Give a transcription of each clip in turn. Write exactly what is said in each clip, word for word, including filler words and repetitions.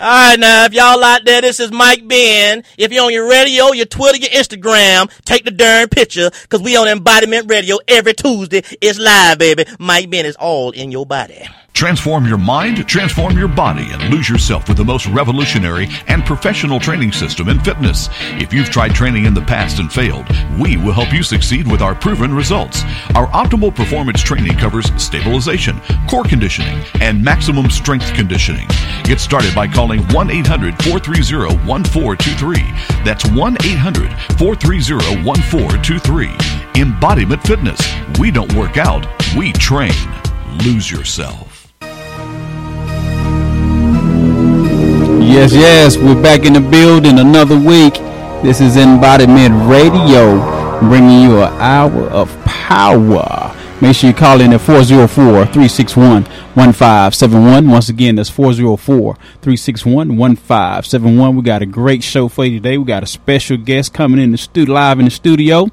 All right, now, if y'all out there, this is Mike Ben. If you're on your radio, your Twitter, your Instagram, take the darn picture, because we on Embodiment Radio every Tuesday. It's live, baby. Mike Ben is all in your body. Transform your mind, transform your body, and lose yourself with the most revolutionary and professional training system in fitness. If you've tried training in the past and failed, we will help you succeed with our proven results. Our optimal performance training covers stabilization, core conditioning, and maximum strength conditioning. Get started by calling one eight hundred, four three zero, one four two three. That's one eight hundred, four three zero, one four two three. Embodiment Fitness. We don't work out, we train. Lose yourself. Yes, yes, we're back in the building another week. This is Embodiment Radio, bringing you an hour of power. Make sure you call in at four zero four, three six one, one five seven one. Once again, that's four zero four, three six one, one five seven one. We got a great show for you today. We got a special guest coming in the studio, live in the studio.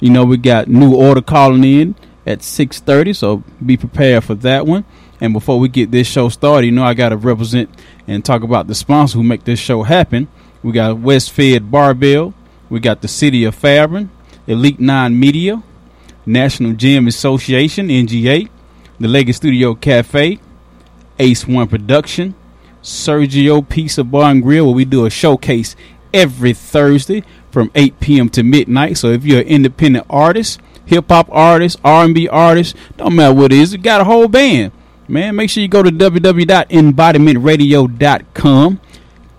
You know, we got New Order calling in at six thirty, so be prepared for that one. And before we get this show started, you know, I got to represent and talk about the sponsors who make this show happen. We got Westfield Barbell. We got the City of Fairburn, Elite Nine Media, National Gym Association, N G A, the Legacy Studio Cafe, Ace One Production, Sergio Pizza Bar and Grill, where we do a showcase every Thursday from eight p.m. to midnight. So if you're an independent artist, hip-hop artist, R and B artist, don't matter what it is, you got a whole band. Man, make sure you go to w w w dot embodiment radio dot com,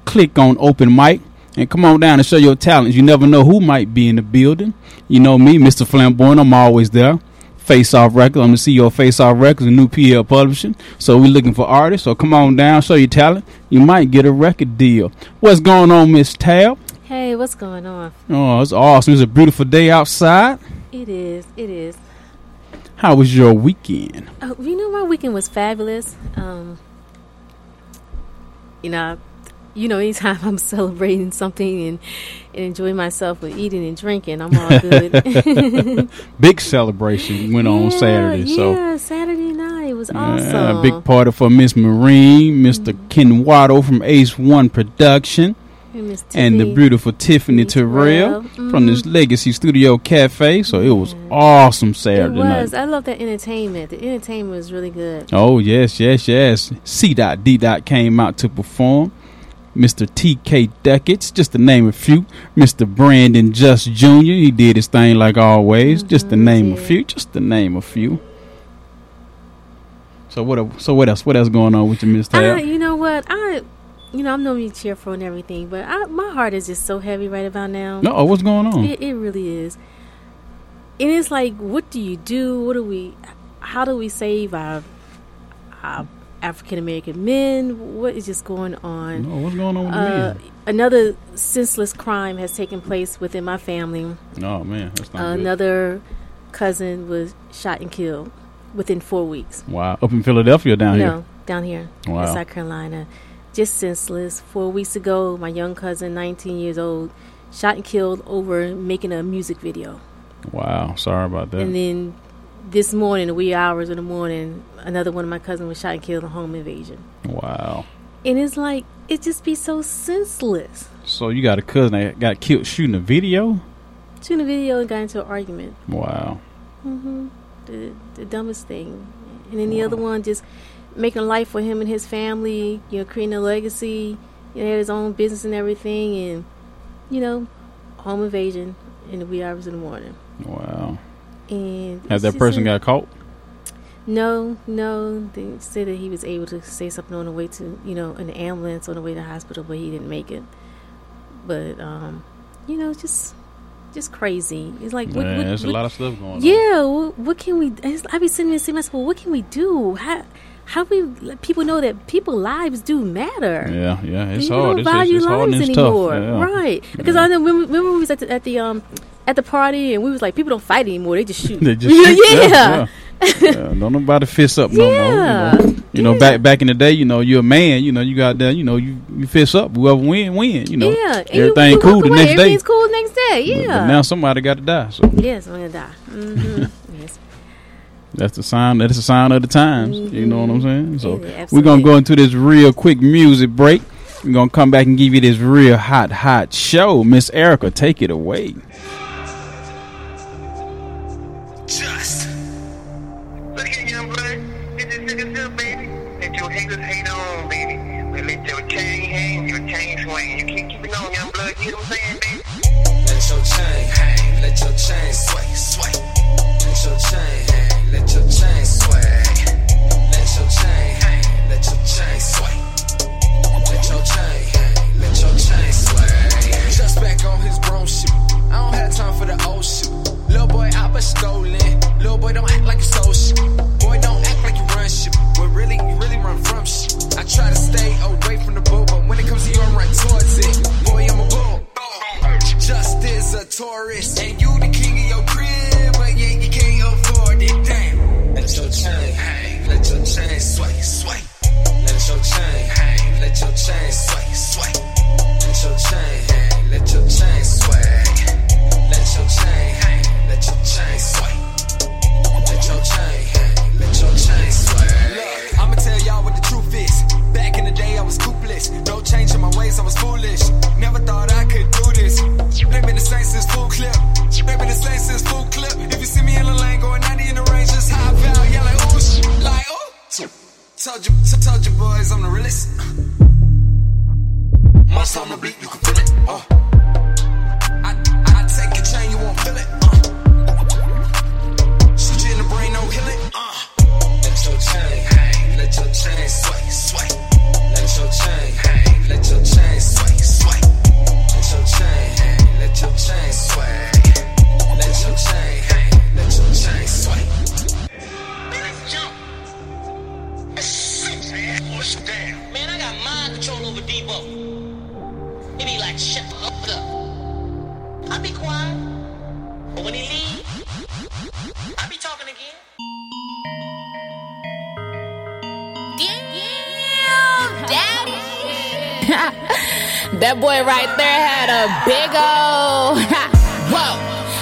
click on open mic, and come on down and show your talents. You never know who might be in the building. You know me, Mister Flamboyant, I'm always there. Face Off Records, I'm the C E O of Face Off Records and New P L Publishing. So we're looking for artists, so come on down, show your talent. You might get a record deal. What's going on, Miss Tab? Hey, what's going on? Oh, it's awesome. It's a beautiful day outside. It is, it is. How was your weekend? Oh, you know, my weekend was fabulous. Um, you know, you know, anytime I'm celebrating something and, and enjoying myself with eating and drinking, I'm all good. Big celebration went yeah, on Saturday. Yeah, so. Saturday night was yeah, awesome. A big party for Miss Marine, Mister Mm-hmm. Ken Waddle from Ace One Production, and, and the beautiful Tiffany Terrell mm-hmm. from this Legacy Studio Cafe. So it was awesome Saturday night. It was. Night. I love that entertainment. The entertainment was really good. Oh, yes, yes, yes. C D came out to perform. Mister T K. Deckett, just to name a few. Mister Brandon Just Junior, he did his thing like always. Mm-hmm. Just to name yeah. a few. Just to name a few. So what? A, so what else? What else going on with you, Miss Tab? You know what? I... You know, I'm normally cheerful and everything, but I, my heart is just so heavy right about now. No, what's going on? It, it really is. And it's like, what do you do? What do we, how do we save our, our African-American men? What is just going on? No, what's going on with uh, the men? Another senseless crime has taken place within my family. Oh, man, that's not uh, good. Another cousin was shot and killed within four weeks. Wow, up in Philadelphia or down no, here? No, down here wow. in South Carolina. Just senseless. Four weeks ago, my young cousin, nineteen years old, shot and killed over making a music video. Wow. Sorry about that. And then this morning, the wee hours of the morning, another one of my cousins was shot and killed in a home invasion. Wow. And it's like, it just be so senseless. So you got a cousin that got killed shooting a video? Shooting a video and got into an argument. Wow. Mm-hmm. The, the dumbest thing. And then the wow. other one just... making life for him and his family, you know, creating a legacy, you know, had his own business and everything, and, you know, home invasion in the wee hours in the morning. Wow. And has that person got caught? No, no. They said that he was able to say something on the way to, you know, an ambulance on the way to the hospital, but he didn't make it. But, um, you know, just... just crazy. It's like what, yeah, what, there's what, a lot of stuff going yeah, on. Yeah, what can we? I be sitting there saying myself, what can we do? How how we let people know that people lives do matter? Yeah, yeah, it's hard. Don't value it's, it's lives hard and it's anymore, tough. Yeah. Right? Because yeah. I know remember, remember we was at the at the um at the party and we was like, people don't fight anymore; they just shoot. They just shoot. Yeah. yeah. yeah. Don't nobody fist up no yeah. more. You know, you know yeah. back back in the day, you know, you're a man. You know, you got that. You know, you, you fist up. Whoever win, win. You know, yeah. everything you, cool the next day. Everything's cool the next day. Yeah. But, but now somebody got to die. So yes, I'm gonna die. Mm-hmm. yes. That's the sign. That's a sign of the times. Mm-hmm. You know what I'm saying? So yeah, we're gonna go into this real quick music break. We're going to come back and give you this real hot, hot show. Miss Erica, take it away. Just look at young brother. Get this nigga good, baby. Let your haters hate on, baby. We let your chain hang, your chain swing. You can't keep it on, young blood. You know what I'm saying, baby? Let your chain hang, let your chain sway, sway. Let your chain hang, let your chain sway. Let your chain hang, let your chain sway. Let your chain hang, let your chain sway. Just back on his grown shit. I don't have time for the old shit. Lil' boy, I been stolen. Lil' boy, don't act like you stole shit. Boy, don't act like you run shit. But really, you really run from shit. I try to stay away from the bull, but when it comes to you, I run towards it. Boy, I'm a bull. Just is a tourist. And you the king of your crib, but yeah, you can't afford it. Damn. Let your chain hang. Let your chain sway, sway. Let your chain hang. Let your chain sway, sway. Let your chain hang. Let your chain sway. Let your chain hang. Let your chain sway. Let your chain hang. Let your chain sway. Look, I'ma tell y'all what the truth is. Back in the day, I was toothless. No change in my ways, I was foolish. Never thought I could do this. They've been the same since full clip. They've been the same since full clip. If you see me in the lane going ninety in the range, just high value. Yeah, like ooh, sh- like ooh. Told you, t- told you boys, I'm the realest. Most on the beat, you can feel it. Oh. I, I, I take your chain, you won't feel it. Chain hang, let your chain sway, sway. Let your chain hang, let your chain sway, sway. Let your chain hang, let your chain sway. Let your chain hang, let your chain sway. Let's jump. It's six, man. What's down? Man, I got mind control over Debo. He be like, shut the fuck up. I be quiet, but when he leave, I be talking again. Daddy. That boy right there had a big ol' whoa,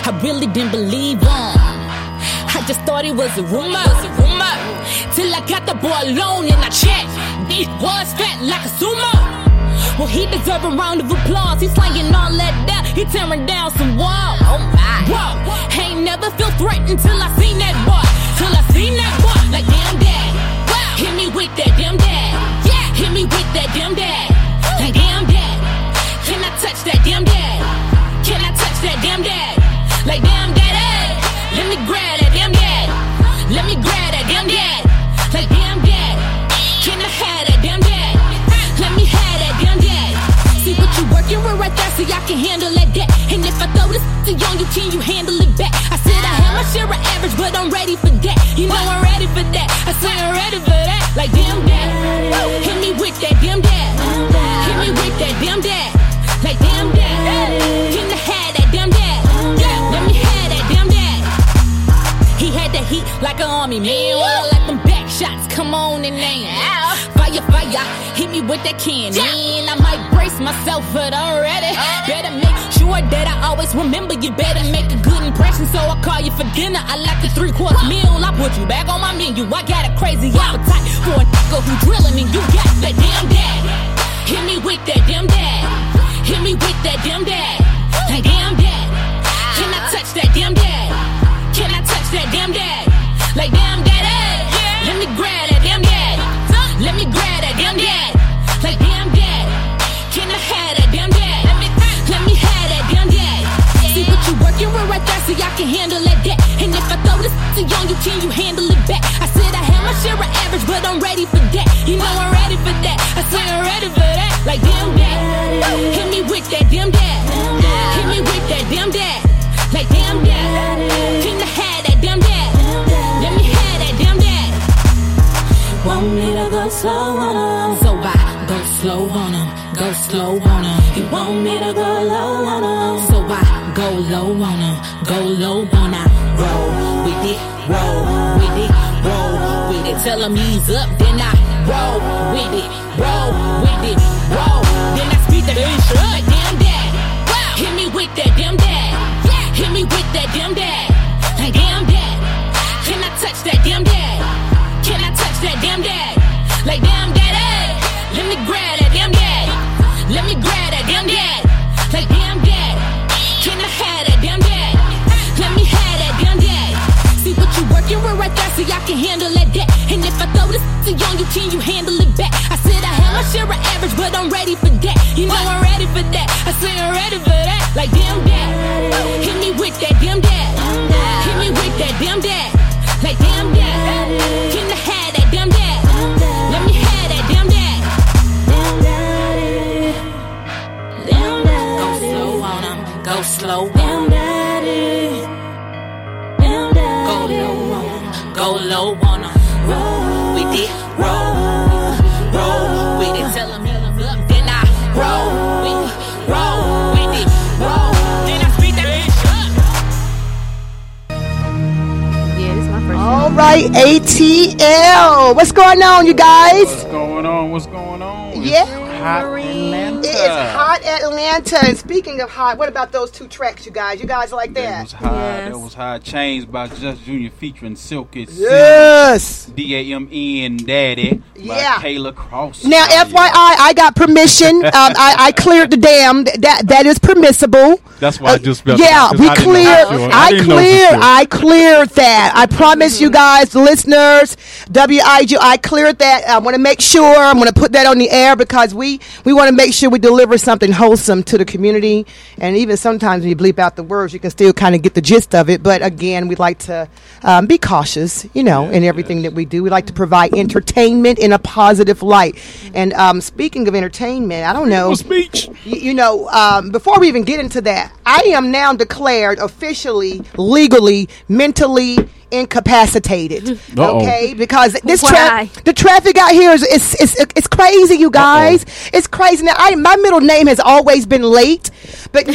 I really didn't believe him. I just thought he was a rumor, was a rumor. Till I got the boy alone and I checked. These boys fat like a sumo. Well, he deserved a round of applause. He's slanging all that down. He tearing down some walls. Oh my. Whoa, ain't never feel threatened till I seen that boy. Till I seen that boy. Like damn dad. Wow. Hit me with that damn dad. Hit me with that damn dad, that damn dad. Can I touch that damn dad? Can I touch that damn dad? Like damn dad, hey. Let me grab that damn dad. Let me grab that damn dad. Like damn dad. Can I have that damn dad? Let me have that damn dad. See what you working with right there, so I can handle that debt. And if I throw this to you, you can you handle it back? I said I had my share of average, but I'm ready for that. You know I'm ready for that. I said I'm ready for that. Like damn dad, oh, hit me with that damn dad. Hit me with that damn dad. Like damn dad, can I have that damn dad? Yeah, let me have that damn dad. He had that heat like an army man. Well, like them back shots, come on and name. Fire, fire, hit me with that cannon. I might brace myself, but already better make sure that I always remember. You better make a good impression, so I call you for dinner. I like the three-course meal. I put you back on my menu. I got a crazy appetite. For a nigga who drillin' and you got that damn dad. Hit me with that damn dad. Hit me with that damn dad. Like damn dad. Can I touch that damn dad? Can I touch that damn dad? Like damn dad, hey. Let me grab that damn dad. Let me grab that damn dad. Like damn dad. Can I have that damn dad? Let me have that damn dad. See what you working with right there, so I can handle that debt. And if I throw this to you, you can you handle it back? I said I had my share of average, but I'm ready for that. You know I'm ready for that. I said I'm ready for that. Like damn dad, oh, hit me with that damn dad. Hit me with that damn dad. Like damn dad, can I have that damn dad? Let me have that damn dad. Want me to go slow on him, so I go slow on him, go slow on him. You want me to go low on him, so I go low on him, go low on him. Roll with it, roll with it, roll with it. Tell him he's up, then I roll with it, roll with it, roll. Then I speak that bitch up. Like damn dad, wow. Hit me with that damn dad. Yeah. Hit me with that damn dad. Like damn dad, can I touch that damn dad? Can I touch that damn dad? Like damn dad, hey. Let me grab that damn dad. but I'm ready for that. You know I'm ready for that. I say I'm ready for that. Like damn that. Oh, hit me with that damn that. Hit me with that damn that. Like damn that. Oh, can I have that damn that? Let me have that damn that. Damn that. Go slow on them. Go slow on them. Go low on them. Go low on them. Roll with it. Roll. Roll with it. Tell them. Then I roll with it. Roll with it. Roll. Then I speak that bitch up. Yeah, this is my first. All right, A T L. What's going on, you guys? What's going on? What's going on? Yeah. Hot Atlanta. It is hot Atlanta. And speaking of hot, what about those two tracks, you guys? You guys like that? That was hot. Yes. That was hot. Chains by Just Junior featuring Silky. Yes. D A M N Daddy by yeah. Kayla Cross. Now, F Y I, I got permission. um, I, I cleared the dam. That That is permissible. That's why uh, I just felt Yeah, we I cleared. I, I cleared. I cleared that. I promise you guys, the listeners, W I G O, I cleared that. I want to make sure. I'm going to put that on the air because we, we want to make sure we deliver something wholesome to the community. And even sometimes when you bleep out the words, you can still kind of get the gist of it. But again, we'd like to um, be cautious, you know, yeah, in everything yes. that we do. We like to provide entertainment in a positive light. And um, speaking of entertainment, I don't know. Speech. You, you know, um, before we even get into that, I am now declared officially, legally, mentally incapacitated. Uh-oh. Okay, because this tra- the traffic out here is it's it's it's crazy, you guys. Uh-oh. It's crazy. Now, I, my middle name has always been late, but nah,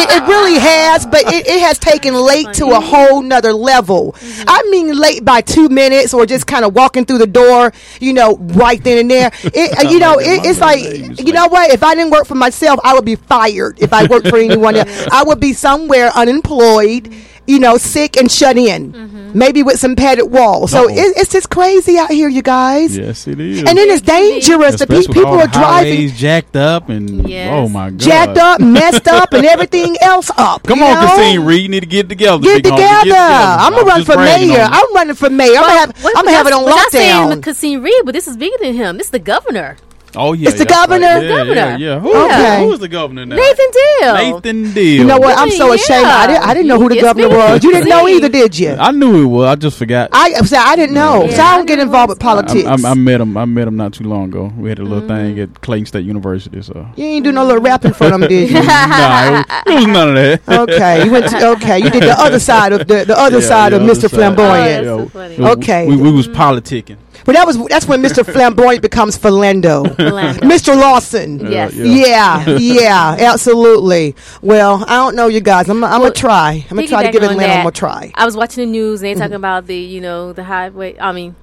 it, it really has. But it, it has taken late to a whole nother level. Mm-hmm. I mean, late by two minutes, or just kind of walking through the door, you know, right then and there. It, you know, it, it's like you know what? If I didn't work for myself, I would be fired. If I worked for anyone else, I would be somewhere unemployed. You know, sick and shut in, mm-hmm. maybe with some padded walls. So it, it's just crazy out here, you guys. Yes, it is. And then it's dangerous. The pe- people are driving jacked up and yes. oh my god, jacked up, messed up, and everything else up. Come on, know? Cassine Reed, you need to get together. Get together. Get together. I'm gonna I'm run for mayor. I'm running for mayor. I'm gonna have. I'm gonna have it on lockdown. Cassine Reed, but this is bigger than him. This is the governor. Oh yeah, it's the governor. Right. Yeah, governor. Yeah, yeah. Who, okay. Who's the governor now? Nathan Deal. Nathan Deal. You know what? I'm so ashamed. Yeah. I, did, I didn't know who the it's governor was. You didn't know either, did you? I knew it was. I just forgot. I so I didn't know. Yeah. So I don't I get involved with politics. I, I, I met him. I met him not too long ago. We had a little mm. thing at Clayton State University. So you ain't do no little rapping for them, did you? Nah, it was none of that. Okay, you went. To, okay, you did the other side of the the other yeah, side yeah, of Mister Side. Flamboyant. Oh, that's so funny. Okay, we, we was politicking. But that was that's when Mister Flamboyant becomes Philando. Mister Lawson. Yes. Uh, yeah. yeah. Yeah. Absolutely. Well, I don't know, you guys. I'm. I'm well, gonna try. I'm gonna try to give Atlanta. That. I'm gonna try. I was watching the news and they mm-hmm. talking about the you know the highway. I mean,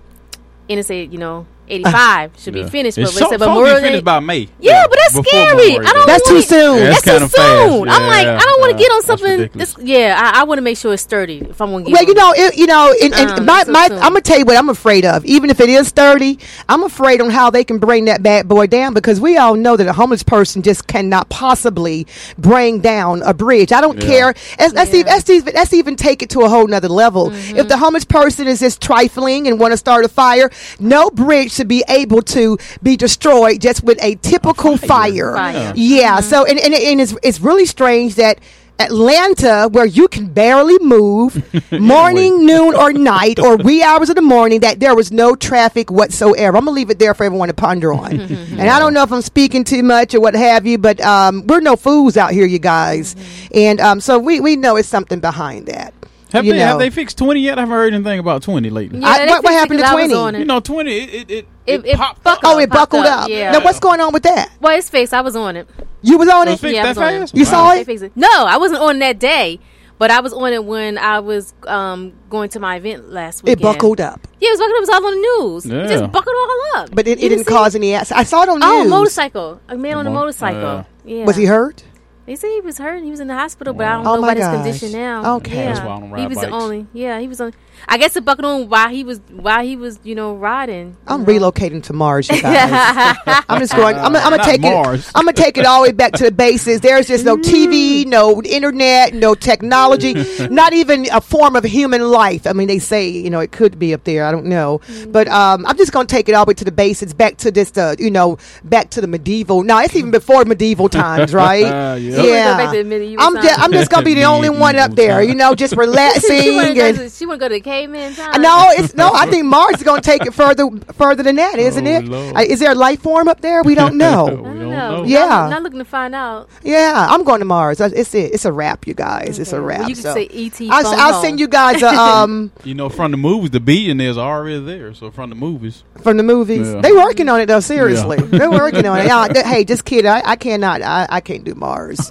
interstate. You know. eighty-five should yeah. be finished, but so, said, but Memorial finished by May. Yeah, yeah but that's Before scary. I don't that's wanna, too soon. Yeah, that's, that's too soon. Yeah, I'm like, I don't want to uh, get on something. That's yeah, I, I want to make sure it's sturdy. If I'm going to get well, on you know, it, you know, and, and um, my, so my, I'm gonna tell you what I'm afraid of. Even if it is sturdy, I'm afraid on how they can bring that bad boy down because we all know that a homeless person just cannot possibly bring down a bridge. I don't yeah. care. That's, yeah. that's, even, that's, even, that's even take it to a whole nother level. Mm-hmm. If the homeless person is just trifling and want to start a fire, no bridge to be able to be destroyed just with a typical a fire. fire. fire. Yeah. Mm-hmm. So, and, and, and it's, it's really strange that Atlanta, where you can barely move morning, noon, or night, or wee hours of the morning, that there was no traffic whatsoever. I'm going to leave it there for everyone to ponder on. Mm-hmm. And I don't know if I'm speaking too much or what have you, but um, we're no fools out here, you guys. Mm-hmm. And um, so we, we know it's something behind that. Have they, have they fixed twenty yet? I haven't heard anything about twenty lately. Yeah, I, what, what happened to twenty? You know, twenty, it, it, it, it, it popped up. Oh, it buckled up. up. Yeah. Now, what's going on with that? Well, it's fixed. I was on it. You was on it? Yeah, that I was on it. You saw it? it? No, I wasn't on that day, but I was on it when I was um, going to my event last weekend. It buckled up. Yeah, it was buckled up. It was all on the news. Yeah. It just buckled all up. But it, it didn't cause it? any accident. I saw it on the news. Oh, motorcycle. A man on a motorcycle. Uh, yeah. Was he hurt? They said he was hurt. He was in the hospital, but I don't oh know about gosh. his condition now. Okay, yeah. That's why I don't ride he was bikes. only. Yeah, he was only. I guess the bucket on why he was why he was you know riding. I'm know? relocating to Mars, you guys. I'm just going. I'm, I'm gonna take Mars. it. I'm gonna take it all the way back to the bases. There's just no T V, no internet, no technology, not even a form of human life. I mean, they say you know it could be up there. I don't know, mm-hmm. but um, I'm just gonna take it all the way to the bases, back to this, uh, you know, back to the medieval. Now it's even before medieval times, right? uh, yeah. Yeah, I'm, de- I'm just gonna be the only one up there, you know, just relaxing. She wanna go, go to the caveman time. No, it's no. I think Mars is gonna take it further, further than that, isn't oh, it? Uh, is there a life form up there? We don't know. we don't know. Yeah, I'm not looking to find out. Yeah, I'm going to Mars. It's it. It's a wrap, you guys. Okay. It's a wrap. Well, you can so. say E T. I'll, I'll send you guys. A, um, you know, from the movies, the billionaires are already there. So from the movies, from the movies, yeah. they working on it though. Seriously, yeah. they're working on it. I, hey, just kidding. I, I cannot. I, I can't do Mars.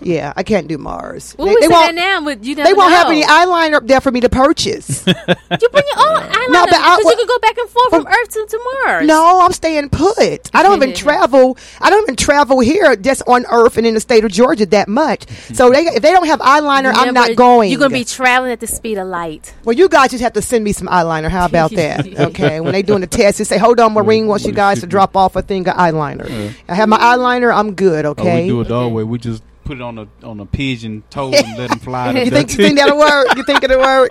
yeah, I can't do Mars. Well, they, they won't, now, but you they won't have any eyeliner up there for me to purchase. You bring your own eyeliner no, because you can go back and forth from, from Earth to, to Mars. No, I'm staying put. I don't even travel. I don't even travel here just on Earth and in the state of Georgia that much. So they, if they don't have eyeliner, Remember, I'm not going. You're going to be traveling at the speed of light. Well, you guys just have to send me some eyeliner. How about that? Okay. When they doing the test, they say, hold on, Maureen wants you guys to drop off a thing of eyeliner. Yeah. I have my eyeliner. I'm good. Okay. Oh, we do it the old way. We just put it on a on a pigeon toe and let them fly. you, think, you think that'll work? You think it'll work?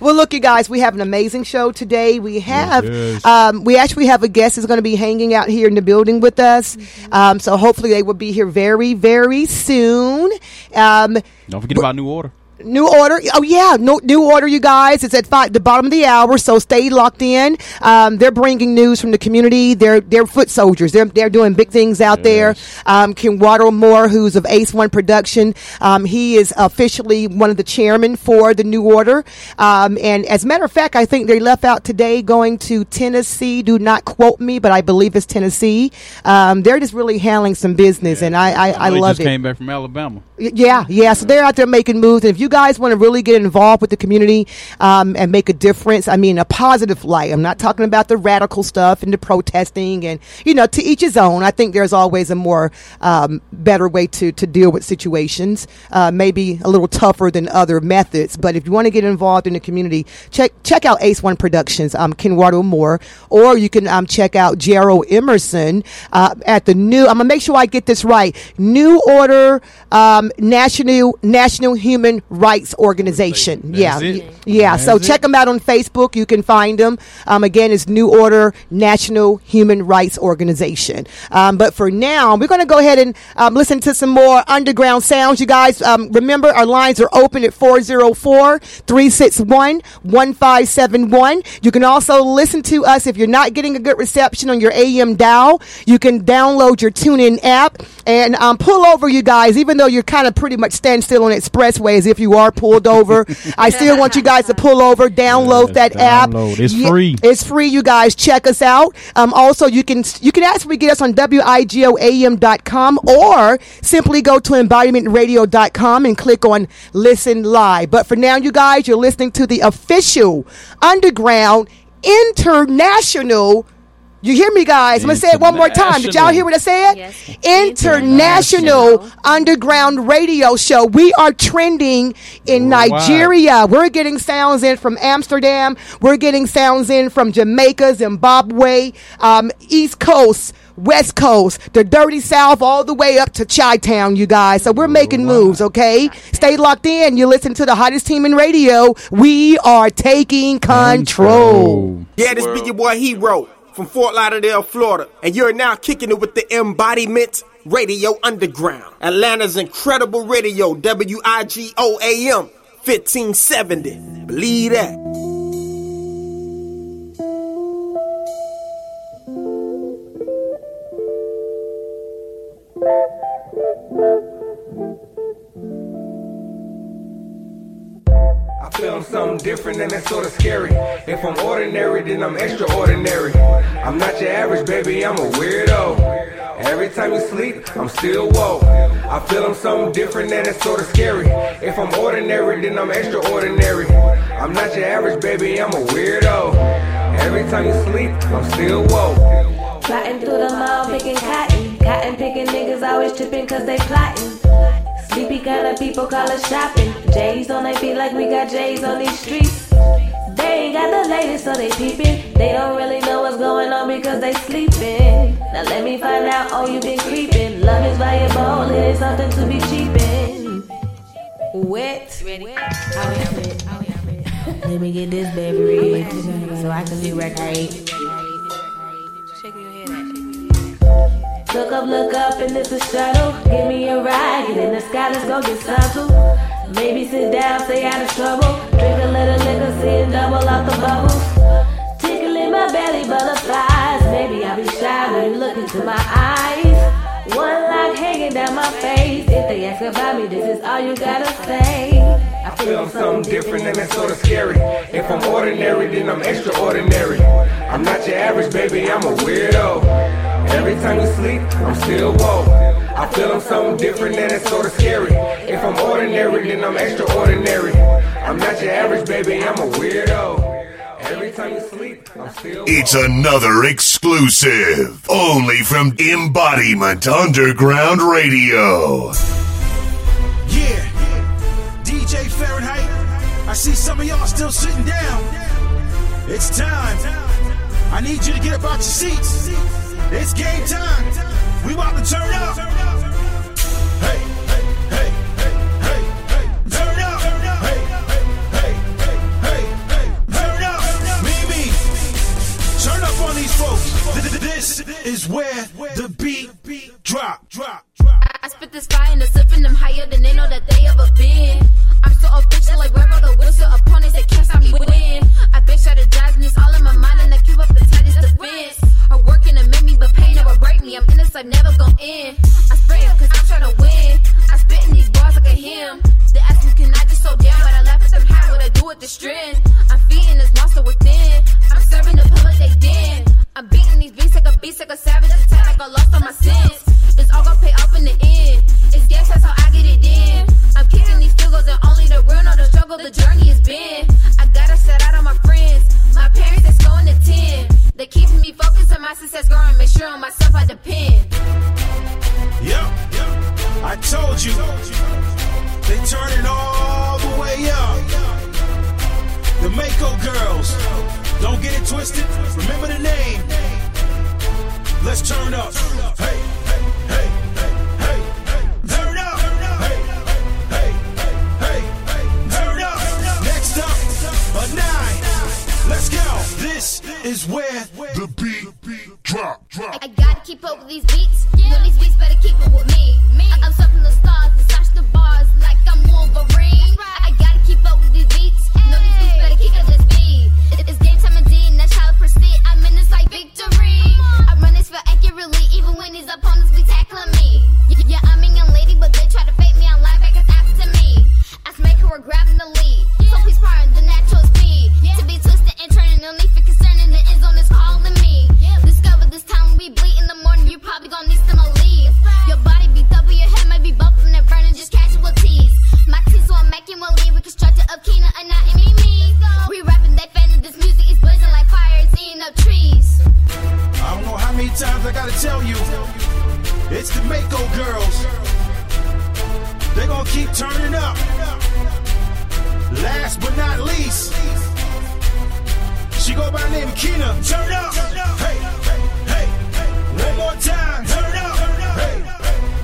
Well, look, you guys, we have an amazing show today. We have, yes, yes. Um, we actually have a guest who's going to be hanging out here in the building with us. Mm-hmm. Um, so hopefully they will be here very, very soon. Um, Don't forget about New Order. New Order. Oh, yeah. No, New Order, you guys. It's at five, the bottom of the hour, so stay locked in. Um, they're bringing news from the community. They're they're foot soldiers. They're they're doing big things out yes. there. Um, Kenwardo Moore, who's of Ace One Production, um, he is officially one of the chairmen for the New Order. Um, and as a matter of fact, I think they left out today going to Tennessee. Do not quote me, but I believe it's Tennessee. Um, they're just really handling some business, yeah. and I, I, I, I love just it. They came back from Alabama. Y- yeah, yeah. So they're out there making moves, and if you guys want to really get involved with the community um, and make a difference, I mean, a positive light. I'm not talking about the radical stuff and the protesting and, you know, to each his own. I think there's always a more um, better way to, to deal with situations, uh, maybe a little tougher than other methods. But if you want to get involved in the community, check check out Ace One Productions, um, Kenwardo Moore, or you can um, check out Gerald Emerson uh, at the new, I'm going to make sure I get this right, New Order um, National National Human Rights Organization. That's yeah. It. Yeah. That's so check it. them out on Facebook. You can find them. Um, again, it's New Order National Human Rights Organization. Um, but for now, we're going to go ahead and um, listen to some more underground sounds. You guys, um, remember, our lines are open at four oh four, three six one, one five seven one. You can also listen to us if you're not getting a good reception on your A M dial. You can download your TuneIn app and um, pull over, you guys, even though you're kind of pretty much standstill on expressways if you are pulled over. I still want you guys to pull over, download yes, that download. app. It's yeah, free. It's free, you guys. Check us out. Um, also, you can you can actually get us on W I G O A M dot com or simply go to embodiment radio dot com and click on Listen Live. But for now, you guys, you're listening to the official Underground International. You hear me, guys? I'm going to say it one more time. Did y'all hear what I said? Yes. International, International Underground Radio Show. We are trending in Worldwide. Nigeria. We're getting sounds in from Amsterdam. We're getting sounds in from Jamaica, Zimbabwe, um, East Coast, West Coast, the Dirty South, all the way up to Chi-Town, you guys. So we're making Worldwide. moves, okay? okay? Stay locked in. You listen to the hottest team in radio. We are taking control. control. Yeah, this be your boy Hero from Fort Lauderdale, Florida, and you're now kicking it with the Embodiment Radio Underground, Atlanta's incredible radio, W I G O A M fifteen seventy. Believe that. I feel something different and it's sort of scary. If I'm ordinary, then I'm extraordinary. I'm not your average, baby, I'm a weirdo. Every time you sleep, I'm still woke. I feel I'm something different and it's sort of scary. If I'm ordinary, then I'm extraordinary. I'm not your average, baby, I'm a weirdo. Every time you sleep, I'm still woke. Plotting through the mall, picking cotton. Cotton picking niggas always always tripping cause they plotting. Sleepy kind of people call us shopping. J's on they feet like we got J's on these streets. They ain't got the latest so they peeping. They don't really know what's going on because they sleeping. Now let me find out, oh you been creeping. Love is valuable, it ain't something to be cheapin'. Wet, ready? I'll have it, I'll have it. Let me get this baby ready so I can be recreated. Look up, look up, and it's a shuttle. Give me a ride, get in the sky, let's go get subtle. Maybe sit down, stay out of trouble. Drink a little liquor, see double off the bubbles. Tickling my belly, butterflies. Maybe I'll be shy when you look into my eyes. One lock hanging down my face. If they ask about me, this is all you gotta say. I feel I'm something different and that's sorta scary. If I'm ordinary, then I'm extraordinary. I'm not your average, baby, I'm a weirdo. Every time you sleep, I'm still woke. I feel I'm something different and that's sorta scary. If I'm ordinary, then I'm extraordinary. I'm not your average, baby, I'm a weirdo. Every time you sleep, I'm still woke. It's another exclusive, only from Embodiment Underground Radio. Yeah. Fahrenheit, I see some of y'all still sitting down. It's time. I need you to get up out your seats. It's game time. We about to turn up. Hey, hey, hey, hey, hey, hey, turn up. Hey, hey, hey, hey, hey, hey, turn up. Mimi, turn up on these folks. This is where the beat drop. Drop. I, I spit this fire and the sipping them higher than they know that they ever been. I'm so official, like where all the whistle opponents that can't stop me win. I bitch out of drives and it's all in my mind and I keep up the tightest defense. I'm working to make me, but pain never break me. I'm in this, I'm never gon' end. I spray him cause I'm tryna win. I spit in these bars like a hymn. They ask me, can I just slow down? But I laugh at them, how would I do with the strength? I'm feeding this monster within. I'm serving the public they den. I'm beating these beats like a beast, like a savage attack, like I lost all my sins. It's all gon' pay off in the end. It's gas, that's how I get it in. I'm kicking these figures and only the real know the struggle, the journey has been. I gotta set out on my friends. My parents that's going to ten. They keeping me focused on my success, growing. Make sure on myself I depend. Yep, I told you. They turn it all the way up. The Mako Girls. Don't get it twisted. Remember the name. Let's turn up. Hey, hey, hey, hey, hey, hey. Turn up. Hey, hey, hey, hey, hey. Turn up. Next up, a nine. Let's go. This is where the beat drop. drop. I, I gotta keep up with these beats. You know these beats better keep up with me. I, I'm surfing the stars and slash the bars like I'm Wolverine. I, I gotta keep up with these beats. You know these beats better keep up with me. It, it's game time indeed, and that's how I proceed. I'm in this like victory. I run this for accurately, even when these opponents be tackling me. Yeah, I'm a young lady, but they try to fake me on live back after me. I make her grabbing the lead. So please pardon the natural speed. To be twisted and turning, no need for concerning. The end zone is calling me. Discover this time we bleed in the morning. You probably gon' need some relief. Your body beat up, your head might be bumping and burning. Just casual tease. My teeth, so I'm making one lead. Reconstructed of Kina and not me. We rapping, they fanning. This music is blazing like fires eating up trees. I don't know how many times I gotta tell you. It's the Mako Girls. They gon' keep turning up. Last but not least, she go by the name of Kina. Turn up. Hey, hey, hey, hey. One more time. Turn up. Hey,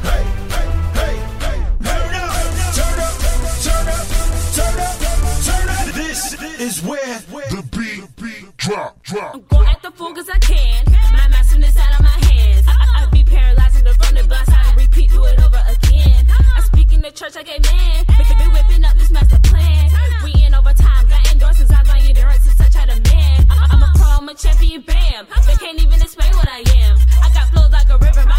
hey, hey, hey, hey, hey. Turn up. Turn up. Turn up. Turn up. Turn up. This is where the beat drop. Drop. I'm going at the fool cause I can. My master is out of my hands. I, I be paralyzing the front of bus. I repeat, do it over again. I speak in the church like a man. Be whipping up this master plan. We in overtime. Got endorsements. I got endurance. It's such a demand. I'm a pro, I'm a champion, bam. They can't even explain what I am. I got flows like a river. My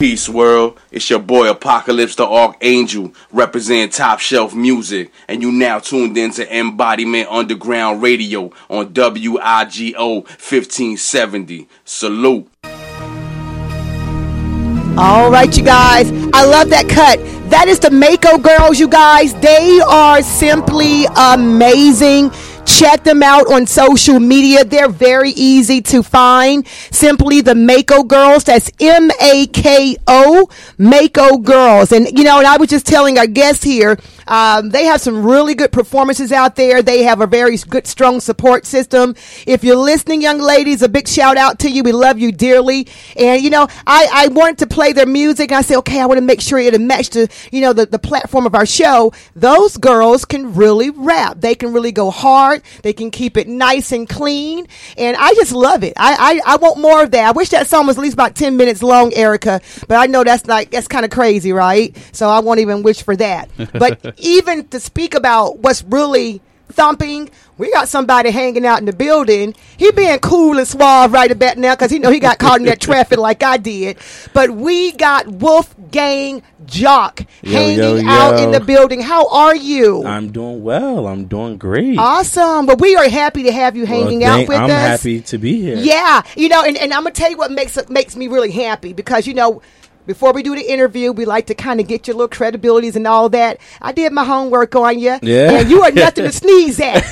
Peace, world. It's your boy Apocalypse the Archangel, representing Top Shelf Music, and you now tuned in to Embodiment Underground Radio on W I G O fifteen seventy. Salute. All right, you guys. I love that cut. That is the Mako Girls, you guys. They are simply amazing. Check them out on social media. They're very easy to find. Simply the Mako Girls. That's M A K O, Mako Girls. And, you know, and I was just telling our guests here, um, they have some really good performances out there. They have a very good, strong support system. If you're listening, young ladies, a big shout out to you. We love you dearly. And, you know, I, I wanted to play their music. I said, okay, I want to make sure it'll match the, you know, the, the platform of our show. Those girls can really rap. They can really go hard. They can keep it nice and clean, and I just love it. I, I, I want more of that. I wish that song was at least about ten minutes long, Erica, but I know that's like that's kind of crazy, right? So I won't even wish for that. But even to speak about what's really thumping, we got somebody hanging out in the building. He being cool and suave right about now because he know he got caught in that traffic like I did. But we got Wolfgang Joc yo, hanging yo, yo. out in the building. How are you? I'm doing well. I'm doing great. Awesome. But we are happy to have you hanging well, thank, out with I'm us. I'm happy to be here. Yeah. You know, and, and I'm going to tell you what makes makes me really happy because, you know, before we do the interview, we like to kind of get your little credibilities and all that. I did my homework on you, yeah. and you are nothing to sneeze at.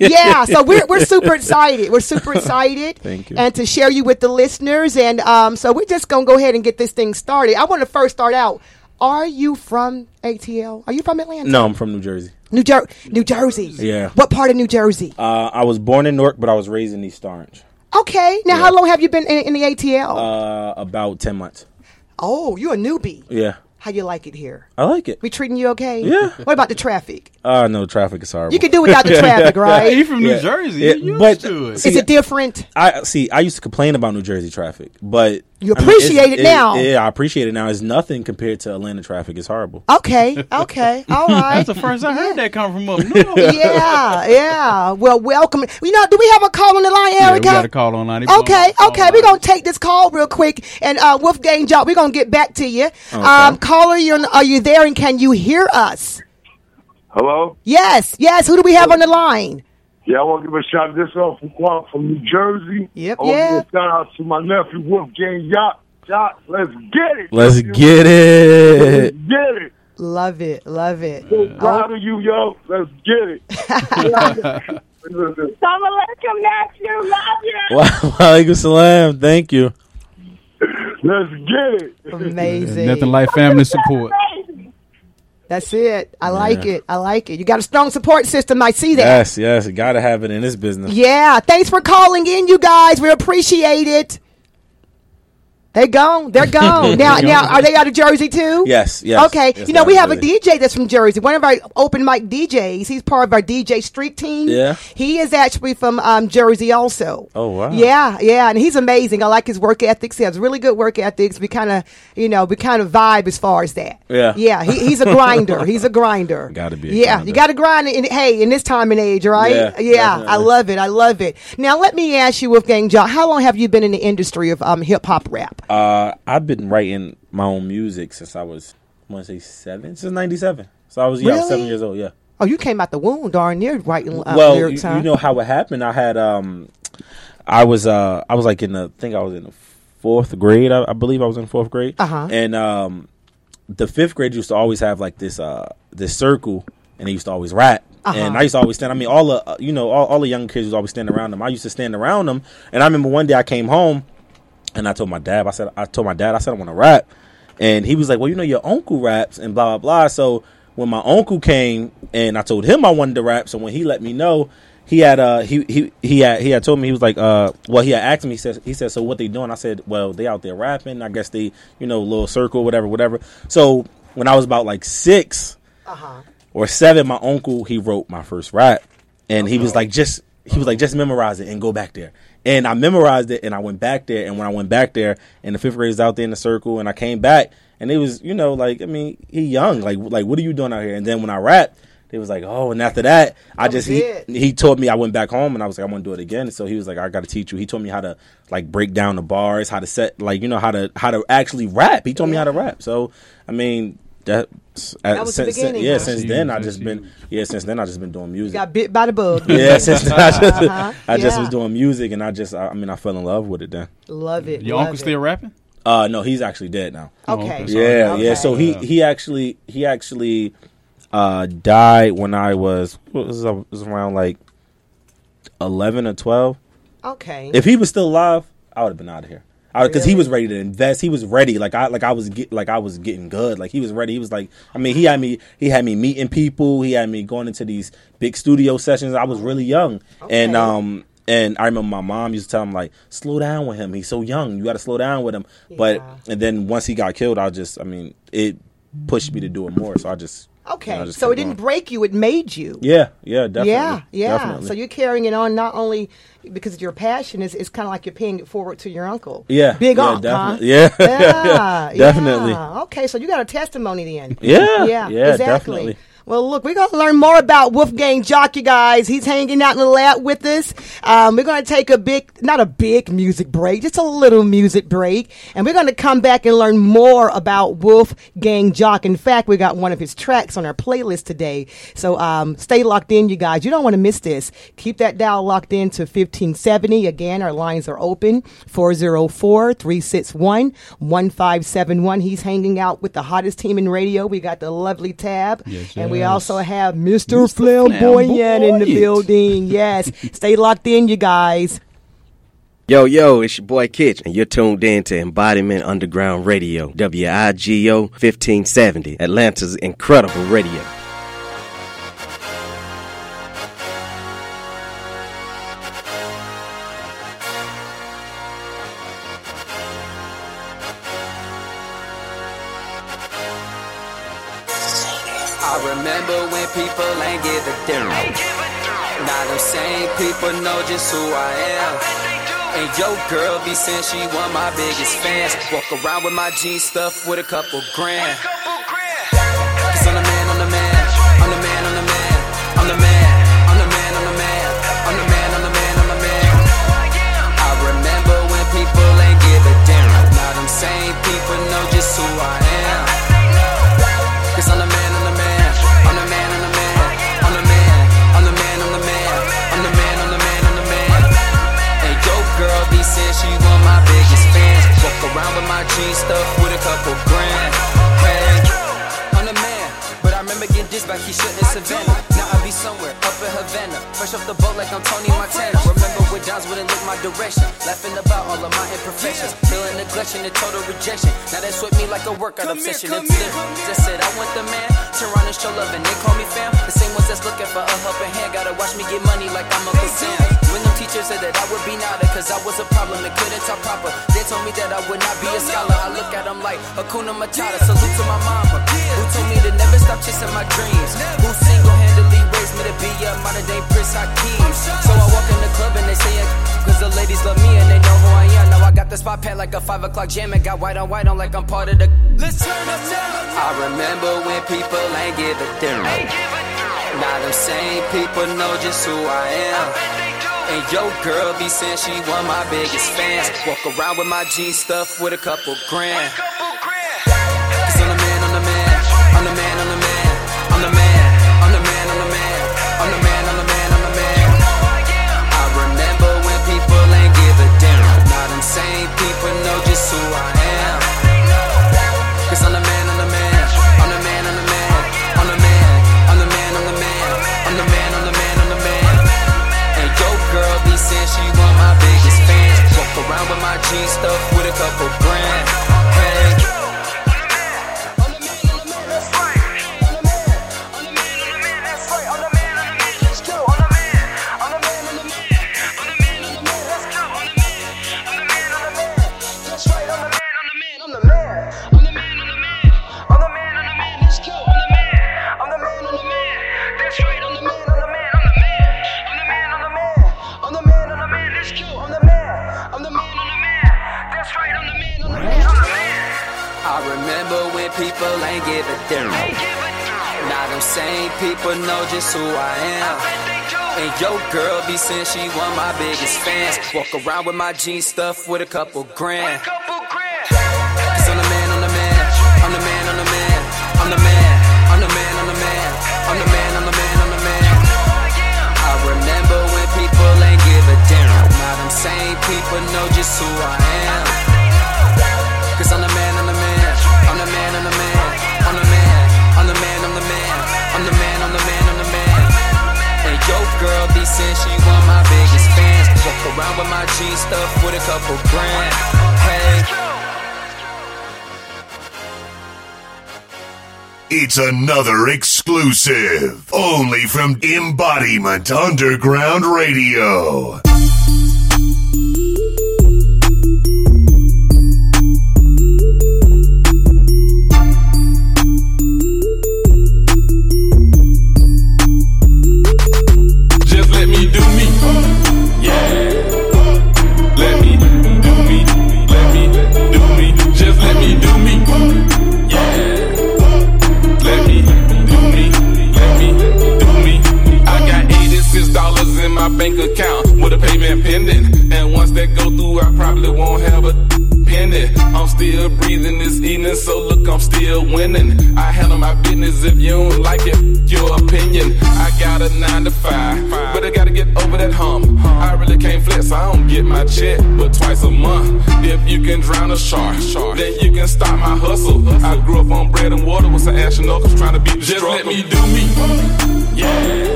Yeah, so we're we're super excited. We're super excited. Thank you. And to share you with the listeners. And um, so we're just going to go ahead and get this thing started. I want to first start out. Are you from A T L? Are you from Atlanta? No, I'm from New Jersey. New, Jer- New Jersey? Yeah. What part of New Jersey? Uh, I was born in Newark, but I was raised in East Orange. Okay. Now, yeah. How long have you been in, in the A T L? Uh, about ten months. Oh, you're a newbie. Yeah. How you like it here? I like it. We treating you okay? Yeah. What about the traffic? Uh, no, traffic is horrible. You can do without the traffic, right? Hey, you're from yeah. New Jersey. Yeah. You're used but, to it. See, is it different? I See, I used to complain about New Jersey traffic, but... You appreciate I mean, it, it now. It, yeah, I appreciate it now. It's nothing compared to Atlanta traffic. It's horrible. Okay, okay, all right. That's the first I heard yeah. that come from up north. Yeah, yeah. Well, welcome. You know, do we have a call on the line, Erica? Yeah, we got a call on the line. Okay, on, okay. On we're going to take this call real quick. And uh, Wolfgang Joc, we're going to get back to you. Okay. Um, caller, you're, are you there and can you hear us? Hello? Yes, yes. Who do we have Hello. on the line? Yeah, I want to give a shout out to this off from, from New Jersey. Yep, I want yeah. to give a shout out to my nephew, Wolfgang Joc. Joc, let's get it. Let's get, get it. Let's get it. Love it. Love it. So proud oh. of you, yo. Let's get it. Assalamu alaikum, nephew. Love you. Wa alaikum salam. Thank you. Let's get it. Amazing. Nothing like family support. That's it. I yeah. like it. I like it. You got a strong support system. I see that. Yes, yes. You got to have it in this business. Yeah. Thanks for calling in, you guys. We appreciate it. They gone. They're gone. now, now, are they out of Jersey, too? Yes, yes. Okay. Yes, you know, we have really. a D J that's from Jersey. One of our open mic D Js. He's part of our D J street team. Yeah. He is actually from um, Jersey also. Oh, wow. Yeah, yeah. And he's amazing. I like his work ethics. He has really good work ethics. We kind of, you know, we kind of vibe as far as that. Yeah. Yeah. He, he's a grinder. He's a grinder. Got to be a Yeah. Grinder. You got to grind, in, hey, in this time and age, right? Yeah. yeah I love it. I love it. Now, let me ask you, Wolfgang Joc, how long have you been in the industry of um, hip-hop rap? Uh, I've been writing my own music since I was, I want to say seven, since ninety-seven. So I was, yeah, really? I was seven years old, yeah. Oh, you came out the womb darn near writing uh, well, lyrics, Well, you, you know how it happened. I had, um, I was, uh, I was like in the, I think I was in the fourth grade, I, I believe I was in fourth grade. Uh-huh. And um, the fifth grade used to always have like this, uh, this circle, and they used to always rap. Uh-huh. And I used to always stand, I mean, all the, uh, you know, all, all the young kids was always standing around them. I used to stand around them, and I remember one day I came home, and I told my dad, I said, I told my dad, I said, I want to rap. And he was like, well, you know, your uncle raps and blah, blah, blah. So when my uncle came and I told him I wanted to rap. So when he let me know, he had, uh, he, he, he had, he had told me, he was like, uh, well, he had asked me, he said, he said, so what they doing? I said, well, they out there rapping. I guess they, you know, little circle, whatever, whatever. So when I was about like six uh-huh. or seven, my uncle, he wrote my first rap. And okay. he was like, just, he was like, just memorize it and go back there. And I memorized it, and I went back there. And when I went back there, and the fifth graders out there in the circle, and I came back, and it was, you know, like, I mean, he young. Like, like what are you doing out here? And then when I rapped, They was like, oh, and after that, I just, he, he taught me, I went back home and I was like, I want to do it again. So he was like, I got to teach you. He taught me how to like break down the bars, how to set, like, you know, how to, how to actually rap. He taught yeah. me how to rap. So, I mean, that, that uh, was since, the beginning. Yeah, huh? since then I just been, yeah, since then I just been doing music. You got bit by the bug. Yeah, since then I just, uh-huh. I just yeah. was doing music and I just, I, I mean, I fell in love with it then. Love it. Your love uncle it. Still rapping? Uh, no, he's actually dead now. Okay. Yeah, okay. yeah. So he, he actually, he actually, uh, died when I was, what was, it was around like eleven or twelve. Okay. If he was still alive, I would have been out of here. Because really? He was ready to invest, he was ready. Like I, like I was, get, like I was getting good. Like he was ready. He was like, I mean, he had me, he had me meeting people. He had me going into these big studio sessions. I was really young, okay. and um, and I remember my mom used to tell him like, slow down with him. He's so young. You got to slow down with him. Yeah. But and then once he got killed, I just, I mean, it pushed me to do it more. So I just. Okay, you know, so it didn't on. break you, it made you. Yeah, yeah, definitely. Yeah, yeah. Definitely. So you're carrying it on not only because of your passion, is it's, it's kind of like you're paying it forward to your uncle. Yeah. Big yeah, uncle, huh? Yeah, yeah, yeah, yeah, definitely. Okay, so you got a testimony then. Yeah, yeah, yeah, exactly. Definitely. Well, look, we're going to learn more about Wolfgang Joc, you guys. He's hanging out in the lab with us. Um, we're going to take a big, not a big music break, just a little music break. And we're going to come back and learn more about Wolfgang Joc. In fact, we got one of his tracks on our playlist today. So um, stay locked in, you guys. You don't want to miss this. Keep that dial locked in to fifteen seventy. Again, our lines are open, four oh four, three six one, one five seven one. He's hanging out with the hottest team in radio. We got the lovely Tab. Yes, and we also have Mister Mister Flamboyant, Flamboyant in the building. Yes. Stay locked in, you guys. Yo, yo, it's your boy Kitch, and you're tuned in to Embodiment Underground Radio, W I G O fifteen seventy, Atlanta's incredible radio. People know just who I am. And yo girl be saying she one my biggest fans. Walk around with my jeans stuffed with a couple grand. Cause I'm the man, I'm the man, I'm the man, I'm the man, I'm the man, I'm the man, I'm the man, I'm the man, I'm the man, I'm the man. I remember when people ain't give a damn. Now them same people know just who I am. Cause I'm the man. She one my biggest fans. Walk around with my jeans stuffed with a couple grand. Hey, I'm the man, but I remember getting dissed by Keisha in Savannah. Now I be somewhere up in Havana, fresh off the boat like I'm Tony Montana. Remember when Johns wouldn't look my direction, laughing about all of my imperfections, feeling neglection and total rejection. Now they swept me like a workout come obsession. Here, it's different. Just said I want the man, turn around and show love and they call me fam. The same ones that's looking for a helping hand, gotta watch me get money like I'm Uncle Sam. When them teachers said that I would be nada, cause I was a problem and couldn't talk proper, they told me that I would not be a scholar. I look at them like Hakuna Matata. Salute to my mama, who told me to never stop chasing my dreams, who single-handedly raised me to be a modern-day Prince Hakeem. So I walk in the club and they say it, cause the ladies love me and they know who I am. Now I got the spot pat like a five o'clock jam and got white on white on like I'm part of the... Let's turn up now. I remember when people ain't give a damn. Now them same people know just who I am. And yo girl be saying she one my biggest fans. Walk around with my jeans stuffed with a couple grand. Cause I'm the man, I'm the man, I'm the man, I'm the man, I'm the man, I'm the man, I'm the man, I'm the man, I'm the man, I'm the man. I remember when people ain't give a damn. Now them same people know just who I am. Cause I'm the man, I'm the man, I'm the man, I'm the man, I'm the man, I'm the man, I'm the man, I'm the man, I'm the man, I'm the man. Girl be saying she one my biggest fans. Walk around with my jeans stuffed with a couple grand. Hey. People ain't give a damn. Now them same people know just who I am. And yo girl be saying she one of my biggest fans. Walk around with my jeans stuffed with a couple grand. Cause I'm the man, I'm the man, I'm the man, I'm the man, I'm the man, I'm the man, I'm the man, I'm the man, I'm the man, I'm the man. I remember when people ain't give a damn. Now them same people know just who I am. Cause I'm the man, I'm the man, I'm the man, I'm the man, I'm the man. I'm the man, I'm the man, I'm the man, I'm the man, I'm the man. And yo girl be saying she one of my biggest fans. Walk around with my jeans stuffed with a couple grand. Hey. It's another exclusive, only from Embodiment Underground Radio. Bank account with a payment pending, and once that go through, I probably won't have a penny. I'm still breathing this evening, so look, I'm still winning. I handle my business. If you don't like it, your opinion. I got a nine to five, but I gotta get over that hump. I really can't flex, I don't get my check, but twice a month. If you can drown a shark, then you can stop my hustle. I grew up on bread and water with some ash and knuckles trying to beat the struggle. Just let me do me, yeah.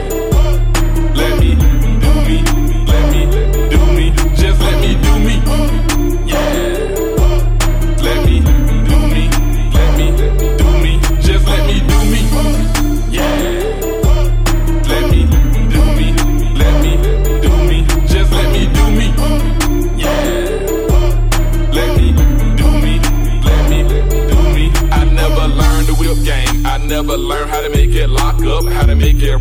Let me. Let me, let me, do me, just let me do me, yeah. Let me, do me, let me, do me, just let me do me, yeah. Let me, do me, let me, do me, just let me do me, yeah. Let me, do me, let me, do me. I never learned the whip game, I never learned how to make it lock up, how to make it up,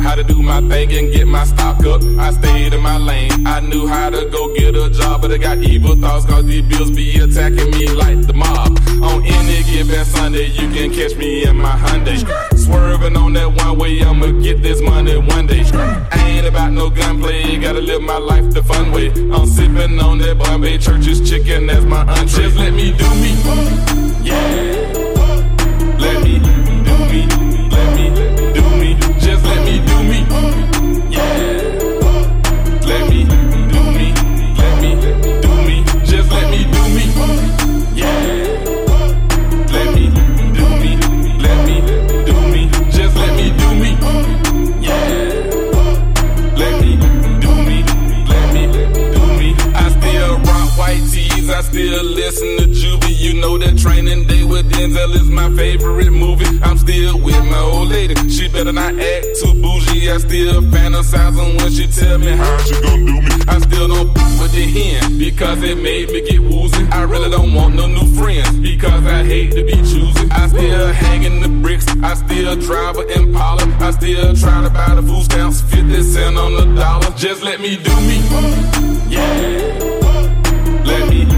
how to do my thing and get my stock up. I stayed in my lane, I knew how to go get a job, but I got evil thoughts cause these bills be attacking me like the mob. On any given Sunday, you can catch me in my Hyundai, swerving on that one way, I'ma get this money one day. I ain't about no gunplay, gotta live my life the fun way. I'm sipping on that Bombay Church's chicken, that's my entree. Just let me do me, yeah. Let me do me. Just let me do me, yeah. Let me do me, let me do me. Just let me do me, yeah. Let me do me, let me do me. Just let me do me, yeah. Let me do me, let me do me. I still rock white tees, I still listen to Juvie. You know that Training Day with Denzel is my favorite movie. I'm still with my old lady, she better not act too bougie. I still fantasize on when she tell me how she gon' do me. I still don't f- with the hen because it made me get woozy. I really don't want no new friends because I hate to be choosy. I still hang in the bricks, I still drive an Impala. I still try to buy the food stamps, fifty cent on the dollar. Just let me do me, yeah. Let me do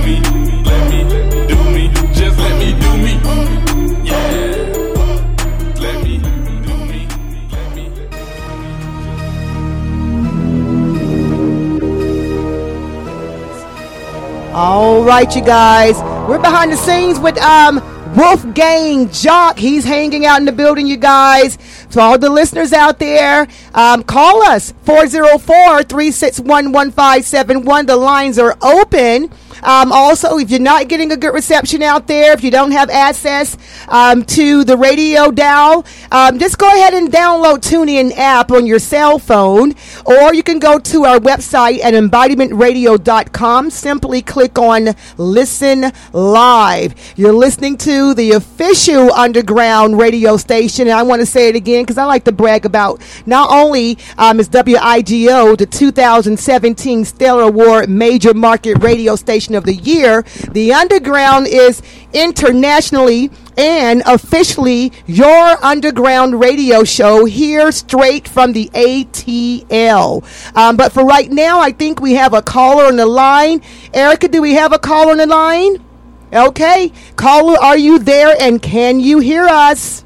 me, let me do me. Just let me do me, yeah. Let me, do me, let me, let me. All right, you guys. We're behind the scenes with um Wolfgang Joc. He's hanging out in the building, you guys. So all the listeners out there, um, call us, four oh four, three six one, one five seven one. The lines are open. Um, also, if you're not getting a good reception out there, if you don't have access um, to the radio dial, um, just go ahead and download TuneIn app on your cell phone, or you can go to our website at embodiment radio dot com. Simply click on Listen Live. You're listening to the official underground radio station, and I want to say it again because I like to brag about not only um, is W I G O the two thousand seventeen Stellar Award Major Market Radio Station of the Year, the Underground is internationally and officially your underground radio show here straight from the A T L. Um, but for right now, I think we have a caller on the line. Erica, do we have a caller on the line? Okay. Caller, are you there and can you hear us?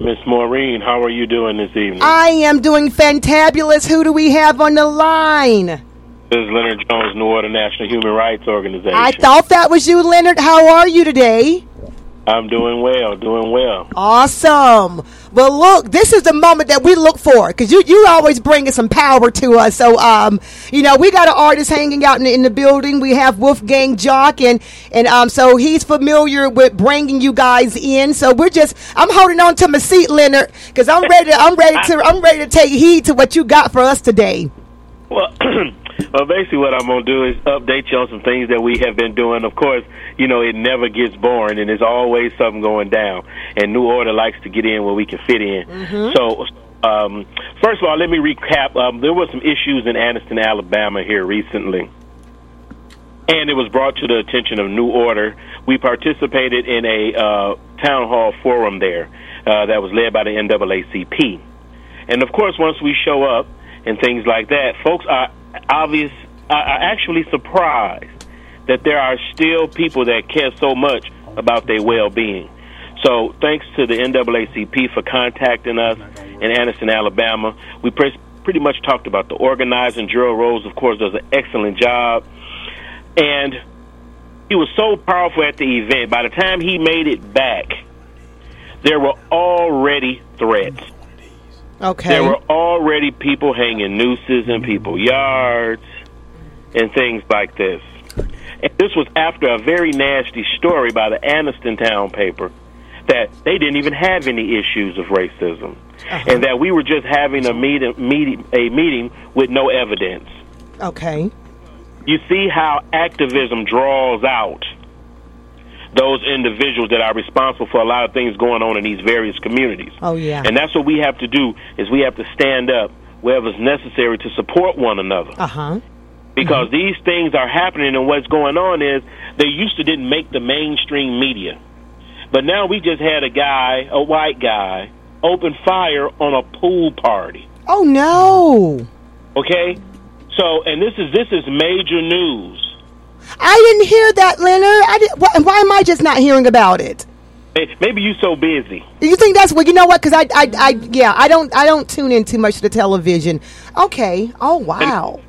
Miss Maureen, how are you doing this evening? I am doing fantabulous. Who do we have on the line? This is Leonard Jones, New Order National Human Rights Organization. I thought that was you, Leonard. How are you today? I'm doing well, doing well. Awesome. Well, look, this is the moment that we look for, because you, you always bring some power to us. So, um, you know, we got an artist hanging out in the, in the building. We have Wolfgang Joc, and, and um, so he's familiar with bringing you guys in. So we're just, I'm holding on to my seat, Leonard, because I'm ready. I'm ready to. I'm ready to take heed to what you got for us today. Well. Well, basically what I'm going to do is update you on some things that we have been doing. Of course, you know, it never gets boring, and there's always something going down. And New Order likes to get in where we can fit in. Mm-hmm. So, um, first of all, let me recap. Um, there were some issues in Anniston, Alabama here recently, and it was brought to the attention of New Order. We participated in a uh, town hall forum there uh, that was led by the N double A C P. And, of course, once we show up and things like that, folks are obvious are actually surprised that there are still people that care so much about their well-being. So thanks to the N double A C P for contacting us in Anniston, Alabama. We pretty much talked about the organizing. Gerald Rose, of course, does an excellent job. And he was so powerful at the event. By the time he made it back, there were already threats. Okay. There were already people hanging nooses in people's yards and things like this. And this was after a very nasty story by the Anniston Town paper that they didn't even have any issues of racism, uh-huh. and that we were just having a meeting, meeting, a meeting with no evidence. Okay. You see how activism draws out those individuals that are responsible for a lot of things going on in these various communities. Oh, yeah. And that's what we have to do, is we have to stand up wherever's necessary to support one another. Uh-huh. Because mm-hmm. these things are happening, and what's going on is they used to didn't make the mainstream media. But now we just had a guy, a white guy, open fire on a pool party. Oh, no. Okay? So, and this is this is major news. I didn't hear that, Leonard. I didn't, why, why am I just not hearing about it? Maybe you so busy. You think that's what? Well, you know what? Because I, I, I, yeah, I don't, I don't tune in too much to the television. Okay. Oh wow.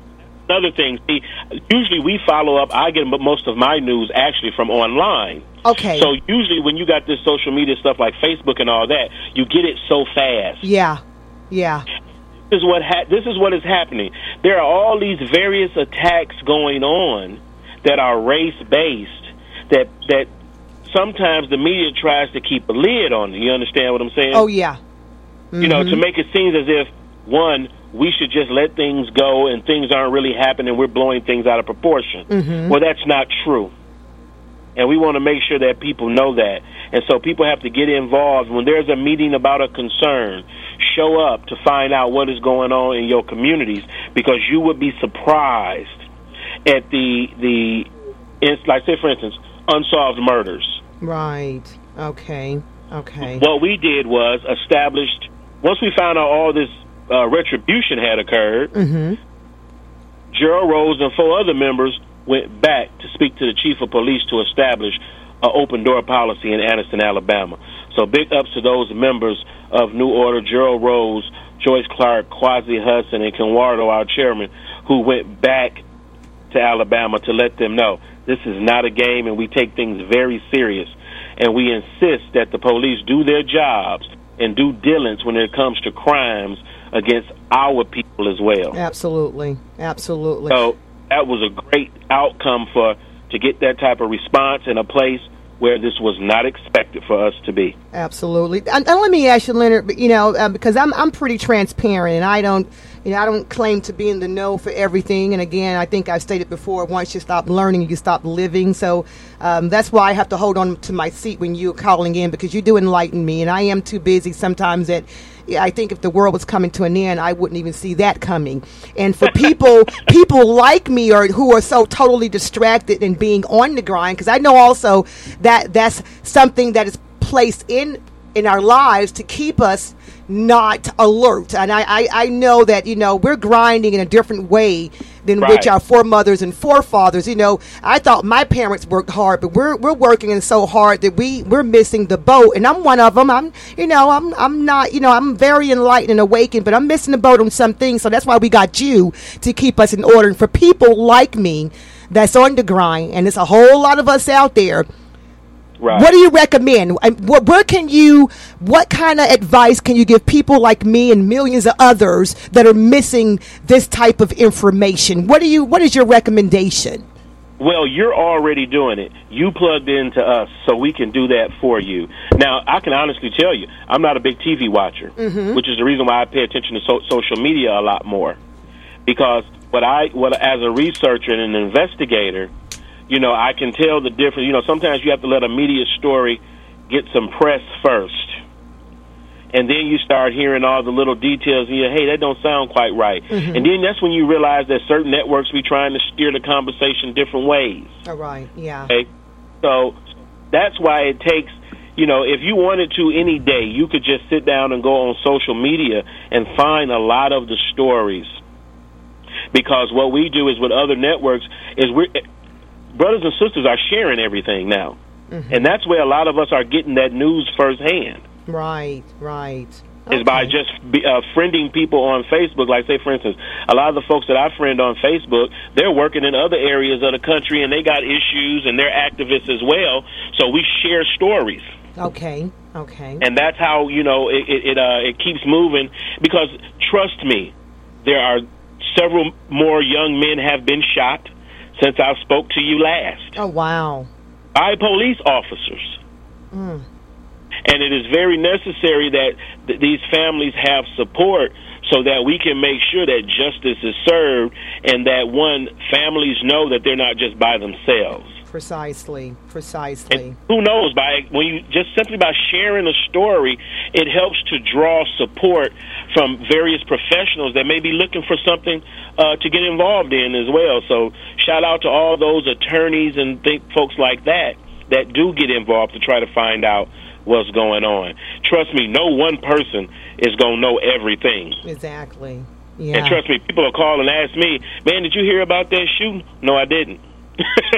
And other things. See, usually we follow up. I get most of my news actually from online. Okay. So usually when you got this social media stuff like Facebook and all that, you get it so fast. Yeah. Yeah. This is what ha- this is what is happening. There are all these various attacks going on that are race-based, that that sometimes the media tries to keep a lid on. You understand what I'm saying? Oh, yeah. Mm-hmm. You know, to make it seem as if, one, we should just let things go and things aren't really happening, we're blowing things out of proportion. Mm-hmm. Well, that's not true. And we want to make sure that people know that. And so people have to get involved. When there's a meeting about a concern, show up to find out what is going on in your communities, because you would be surprised at the the, it's like, say for instance, unsolved murders. Right. Okay. Okay. What we did was established, once we found out all this uh, retribution had occurred, mm-hmm. Gerald Rose and four other members went back to speak to the chief of police to establish an open door policy in Anniston, Alabama. So big ups to those members of New Order, Gerald Rose, Joyce Clark, Quasi Hudson, and Kenwardo, our chairman, who went back to Alabama to let them know this is not a game, and we take things very serious, and we insist that the police do their jobs and due diligence when it comes to crimes against our people as well. Absolutely, absolutely. So that was a great outcome for to get that type of response in a place where this was not expected for us to be. Absolutely. And, and let me ask you, Leonard, you know, uh, because I'm I'm pretty transparent, and I don't, you know, I don't claim to be in the know for everything. And again, I think I've stated before, once you stop learning, you stop living. So um, that's why I have to hold on to my seat when you're calling in, because you do enlighten me, and I am too busy sometimes that. I think if the world was coming to an end, I wouldn't even see that coming. And for people people like me, or who are so totally distracted and being on the grind, because I know also that that's something that is placed in in our lives to keep us not alert. And I, I, I know that, you know, we're grinding in a different way than right. which our foremothers and forefathers. You know, I thought my parents worked hard, but we're we're working in so hard that we we're missing the boat. And I'm one of them. I'm you know I'm I'm not you know I'm very enlightened and awakened, but I'm missing the boat on some things. So that's why we got you to keep us in order. And for people like me that's on the grind, and it's a whole lot of us out there. Right. What do you recommend? What, where can you, what kind of advice can you give people like me and millions of others that are missing this type of information? What do you, what is your recommendation? Well, you're already doing it. You plugged into us, so we can do that for you. Now, I can honestly tell you, I'm not a big T V watcher, mm-hmm. which is the reason why I pay attention to so- social media a lot more. Because what I, what as a researcher and an investigator, you know, I can tell the difference. You know, sometimes you have to let a media story get some press first. And then you start hearing all the little details. And you're, hey, that don't sound quite right. Mm-hmm. And then that's when you realize that certain networks be trying to steer the conversation different ways. All right, yeah. Okay? So that's why it takes, you know, if you wanted to any day, you could just sit down and go on social media and find a lot of the stories. Because what we do is with other networks is we're... brothers and sisters are sharing everything now. Mm-hmm. And that's where a lot of us are getting that news firsthand. Right, right. Okay. Is by just be, uh, friending people on Facebook. Like, say, for instance, a lot of the folks that I friend on Facebook, they're working in other areas of the country, and they got issues, and they're activists as well. So we share stories. Okay, okay. And that's how, you know, it, it, uh, it keeps moving. Because, trust me, there are several more young men have been shot since I spoke to you last. Oh, wow. By police officers. Mm. And it is very necessary that th- these families have support so that we can make sure that justice is served and that, one, families know that they're not just by themselves. Precisely, precisely. And who knows, by when you just simply by sharing a story, it helps to draw support from various professionals that may be looking for something uh, to get involved in as well. So shout out to all those attorneys and th- folks like that that do get involved to try to find out what's going on. Trust me, no one person is going to know everything. Exactly. Yeah. And trust me, people will call and ask me, man, did you hear about that shooting? No, I didn't.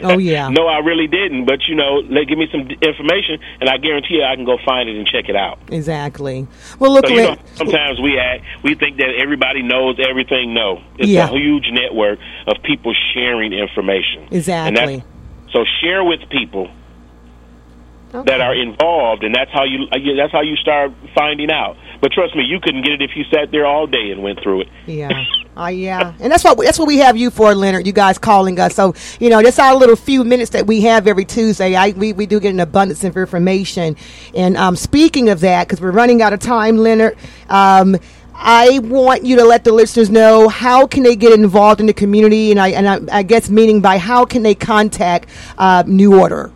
Oh, yeah. No, I really didn't. But, you know, let, give me some information, and I guarantee you I can go find it and check it out. Exactly. Well, look, so, you know, sometimes we act, we think that everybody knows everything. No. It's yeah. a huge network of people sharing information. Exactly. And that's, so share with people okay. that are involved, and that's how you that's how you start finding out. But trust me, you couldn't get it if you sat there all day and went through it. Yeah. Uh, yeah, and that's what that's what we have you for, Leonard. You guys calling us, so you know that's our little few minutes that we have every Tuesday. I we, we do get an abundance of information, and um, speaking of that, because we're running out of time, Leonard. Um, I want you to let the listeners know how can they get involved in the community, and I and I, I guess meaning by how can they contact uh, New Order.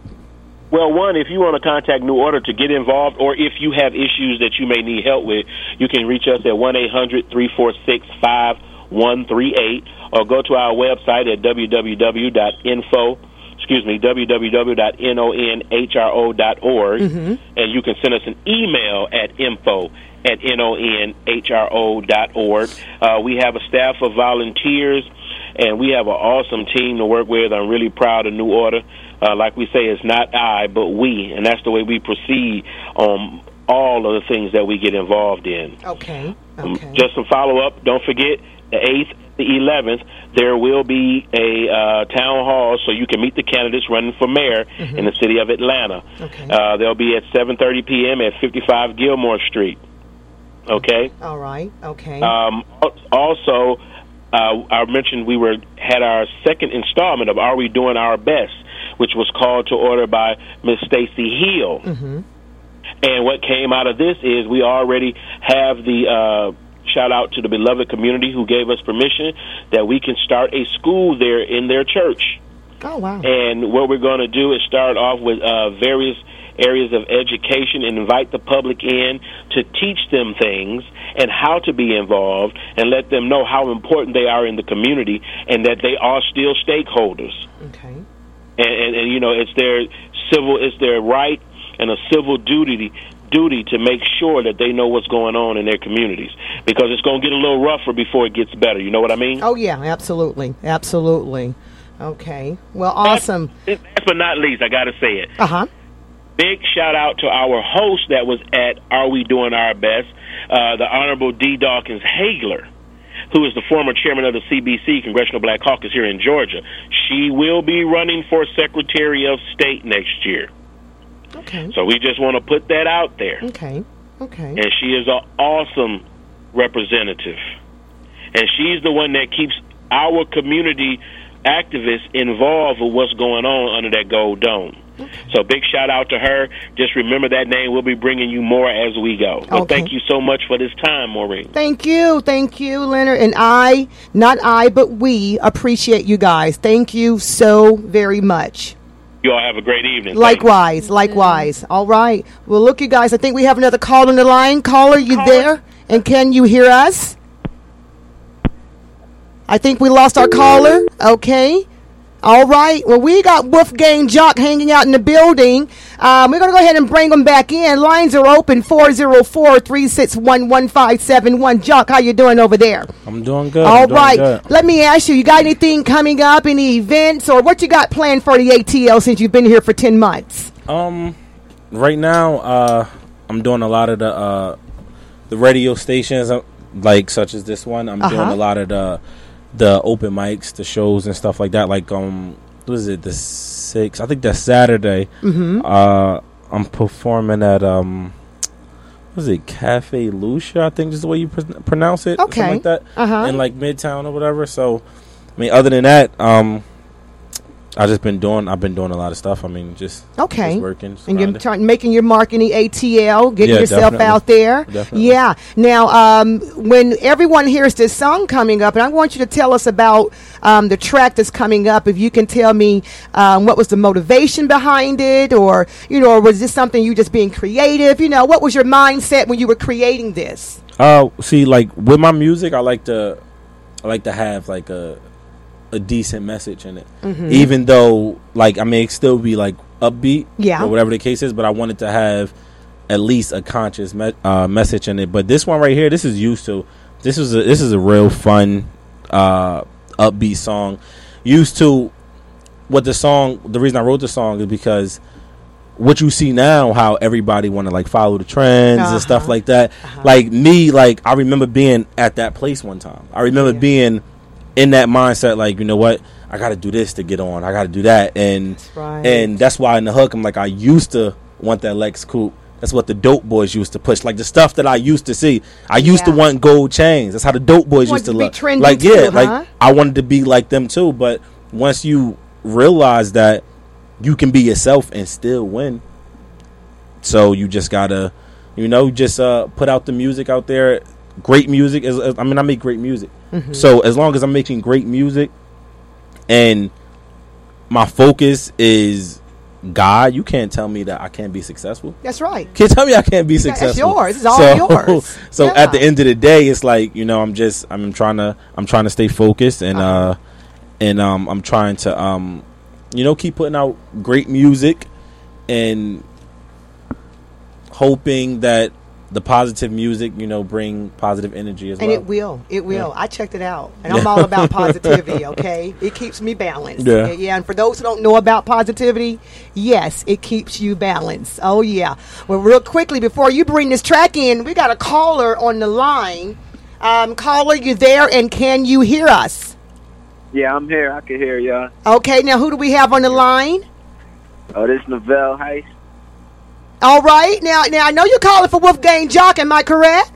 Well, one, if you want to contact New Order to get involved, or if you have issues that you may need help with, you can reach us at one eight hundred three four six five. one three eight, or go to our website at www.info, excuse me, www dot non h r o dot org, mm-hmm. and you can send us an email at info at nonhro.org. Uh, we have a staff of volunteers, and we have an awesome team to work with. I'm really proud of New Order. Uh, like we say, it's not I, but we, and that's the way we proceed on all of the things that we get involved in. Okay. okay. Um, just some follow-up. Don't forget, the eighth, the eleventh, there will be a uh, town hall so you can meet the candidates running for mayor mm-hmm. in the city of Atlanta. Okay. Uh, they'll be at seven thirty p.m. at fifty-five Gilmore Street. Okay? All right. Okay. Um, also, uh, I mentioned we were had our second installment of Are We Doing Our Best, which was called to order by Miss Stacey Hill. Mm-hmm. And what came out of this is we already have the... Uh, shout out to the beloved community who gave us permission that we can start a school there in their church. Oh, wow. And what we're going to do is start off with uh, various areas of education and invite the public in to teach them things and how to be involved and let them know how important they are in the community and that they are still stakeholders. Okay. And, and, and you know, it's their civil, it's their right and a civil duty duty to make sure that they know what's going on in their communities, because it's going to get a little rougher before it gets better. You know what I mean? Oh, yeah, absolutely. Absolutely. Okay. Well, awesome. Last but not least, I got to say it. Uh-huh. Big shout-out to our host that was at Are We Doing Our Best, uh, the Honorable D. Dawkins Hagler, who is the former chairman of the C B C, Congressional Black Caucus, here in Georgia. She will be running for Secretary of State next year. Okay. So we just want to put that out there. Okay. Okay. And she is an awesome representative. And she's the one that keeps our community activists involved with what's going on under that gold dome. Okay. So big shout out to her. Just remember that name. We'll be bringing you more as we go. Well, okay. Thank you so much for this time, Maureen. Thank you. Thank you, Leonard. And I, not I, but we appreciate you guys. Thank you so very much. You all have a great evening. Likewise, likewise. All right. Well, look, you guys, I think we have another call on the line. Caller, you Call. there? And can you hear us? I think we lost our caller. Okay. All right. Well, we got Wolfgang Joc hanging out in the building. Um, we're going to go ahead and bring him back in. Lines are open, four oh four, three six one, one five seven one. Joc, how you doing over there? I'm doing good. All I'm right. Good. Let me ask you, you got anything coming up, any events, or what you got planned for the A T L since you've been here for ten months? Um, right now, uh, I'm doing a lot of the, uh, the radio stations, like such as this one. I'm uh-huh. doing a lot of the the open mics, the shows and stuff like that. Like, um, what is it, the sixth? I think that's Saturday. Mm-hmm. Uh, I'm performing at, um, what is it, Cafe Lucia, I think is the way you pr- pronounce it. Okay. Something like that. Uh-huh. In, like, Midtown or whatever. So, I mean, other than that, um, I've just been doing, I've been doing a lot of stuff. I mean, just, okay. just working. And you're trying, making your mark in the A T L, getting yeah, yourself definitely. out there. Definitely. Yeah. Now, um, when everyone hears this song coming up, and I want you to tell us about um, the track that's coming up, if you can tell me um, what was the motivation behind it, or, you know, or was this something you just being creative? You know, what was your mindset when you were creating this? Uh, see, like, with my music, I like to, I like to have, like, a, a decent message in it, mm-hmm. even though, like, I mean, it still be like upbeat, yeah, or whatever the case is. But I wanted to have at least a conscious me- uh, message in it. But this one right here, this is used to. This is a, this is a real fun, uh, upbeat song. Used to what the song. The reason I wrote the song is because what you see now, how everybody want to, like, follow the trends uh-huh. and stuff like that. Uh-huh. Like me, like I remember being at that place one time. I remember yeah. being. in that mindset, like, you know what, I got to do this to get on. I got to do that. And that's right. and that's why in the hook, I'm like, I used to want that Lex Coupe. That's what the dope boys used to push. Like, the stuff that I used to see. I used yeah. to want gold chains. That's how the dope boys used to, to look. Trendy like, too, yeah, huh? like, I wanted to be like them, too. But once you realize that you can be yourself and still win, so you just got to, you know, just uh, put out the music out there. Great music is, I mean, I make great music. Mm-hmm. So as long as I'm making great music and my focus is God, you can't tell me that I can't be successful. That's right. Can't tell me I can't be successful. It's yours. It's all so, yours. So yeah. at the end of the day, it's like, you know, I'm just, I'm trying to, I'm trying to stay focused and, uh-huh. uh, and, um, I'm trying to, um, you know, keep putting out great music and hoping that the positive music, you know, bring positive energy as and well. And it will. It will. Yeah. I checked it out. And yeah. I'm all about positivity, okay? It keeps me balanced. Yeah. yeah. And for those who don't know about positivity, yes, it keeps you balanced. Oh, yeah. Well, real quickly, before you bring this track in, we got a caller on the line. Um, caller, you there? And can you hear us? Yeah, I'm here. I can hear y'all. Okay. Now, who do we have on the line? Oh, this is Novell Heist. All right. Now, now I know you're calling for Wolfgang Joc, am I correct?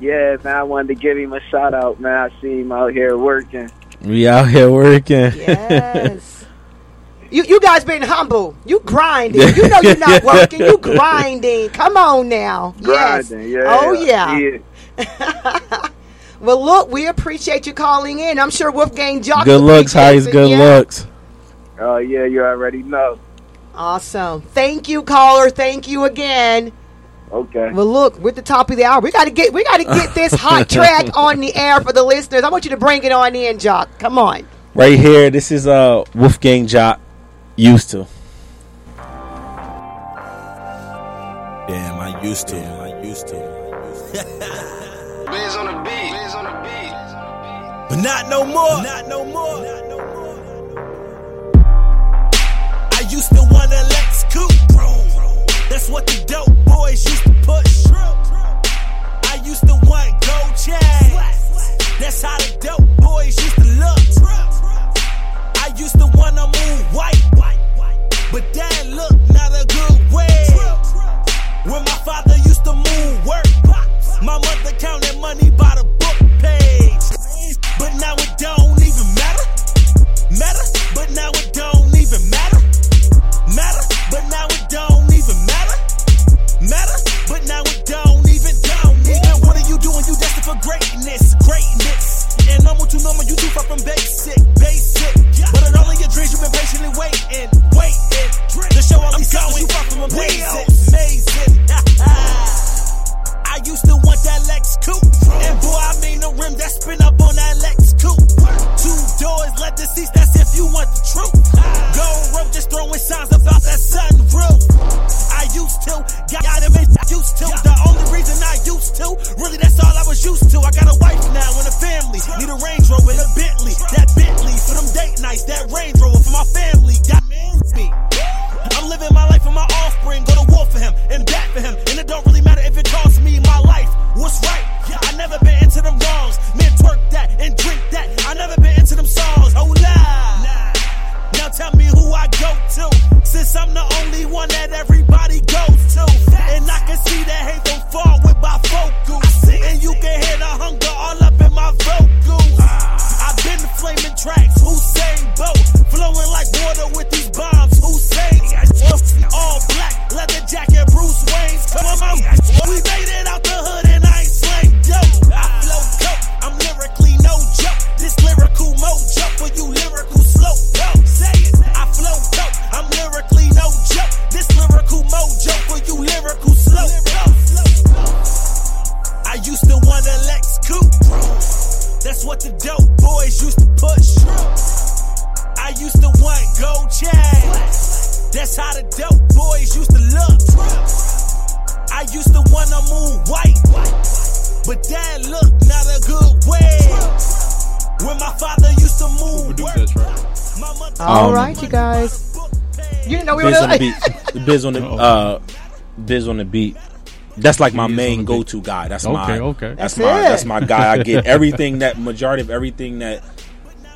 Yeah, man. I wanted to give him a shout-out, man. I see him out here working. We out here working. Yes. you you guys been humble. You grinding. You know you're not working. You grinding. Come on now. Grinding, yes. yeah. Oh, yeah. yeah. Well, look, we appreciate you calling in. I'm sure Wolfgang Joc. Good looks, Heist. Good yeah. looks. Oh, uh, yeah. You already know. Awesome. Thank you, caller. Thank you again. Okay. Well, look, we're at the top of the hour. We got to get we got to get this hot track on the air for the listeners. I want you to bring it on in, Joc. Come on. Right here, this is uh, Wolfgang Joc, Used To. Damn, I used to. I used to. Biz on the beat. Biz on the beat. But not no more. Not no more. Not no more. I used to wanna let's coop. That's what the dope boys used to push. I used to want gold chains. That's how the dope boys used to look. I used to wanna move white, but that look not a good way. When my father used to move work, my mother counted money by the book page. But now it don't even matter. Matter, but now it don't even matter. Matter, but now it don't even matter. Matter, but now it don't even don't even. What are you doing? You destined for greatness, greatness. And normal to normal, you too far from basic, basic. But in all of your dreams, you've been patiently waiting, waiting. The show I'm going, you far from amazing, amazing. I used to want that Lex Coupe, and boy, I mean the rim that spin up on that Lex Coupe. Two doors, let the seats. That's if you want the truth. Gold rope, just throwing signs about that sunroof. I used to, gotta make used to. The only reason I used to, really, that's all I was used to. I got a wife now and a family. Need a Range Rover and a Bentley. That Bentley for them date nights. That Range Rover for my family. Got me. I'm living my life for my offspring. Go to war for him and back for him. And it don't really matter if it costs me my life. What's right? I never been into them wrongs. Men twerk that and drink that. I never been into them songs. Oh, nah. Now tell me who I go to, since I'm the only one that everybody goes to. And I can see that hate don't fall with my vocals. And you can hear the hunger all up in my vocals. I've been flaming tracks, Usain Bolt, flowing like water with these bombs, Usain. All black, leather jacket, Bruce Wayne. Come on, we made it out the hood and I ain't slang dope. I flow coke, I'm lyrically no joke. This lyrical mojo for you lyrical slow dope. Say it, I flow dope, I'm lyrically no joke. This lyrical mojo for you lyrical slow dope. I used to want a Lex Coupe. That's what the dope boys used to push. I used to want gold chains. That's how the dope boys used to look. I used to want to move white, but that look not a good way. When my father used to move work. All right, you guys. You know we were like the Biz on the uh, Biz on the beat. That's like my main go-to guy. That's okay, my okay. That's, that's my it. that's my guy. I get everything that majority of everything that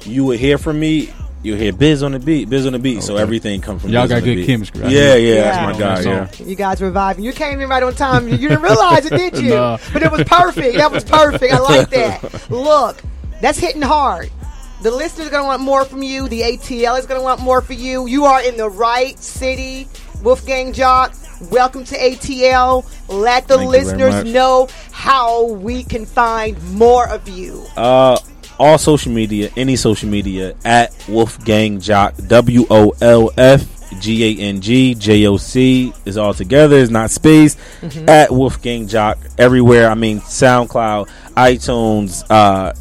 you would hear from me. You'll hear Biz on the beat, Biz on the beat. Okay. So everything comes from y'all. Biz got on good the beat. Chemistry. Right? Yeah, yeah, yeah, that's my guy. Yeah. You guys reviving. You came in right on time. You didn't realize it, did you? Nah. But it was perfect. That was perfect. I like that. Look, that's hitting hard. The listeners are gonna want more from you. The A T L is gonna want more for you. You are in the right city, Wolfgang Joc. Welcome to A T L. Let the Thank listeners know how we can find more of you. Uh, all social media, any social media, at Wolfgang Joc, W O L F G A N G J O C is all together. It's not space. Mm-hmm. At Wolfgang Joc everywhere. I mean, SoundCloud, iTunes, uh,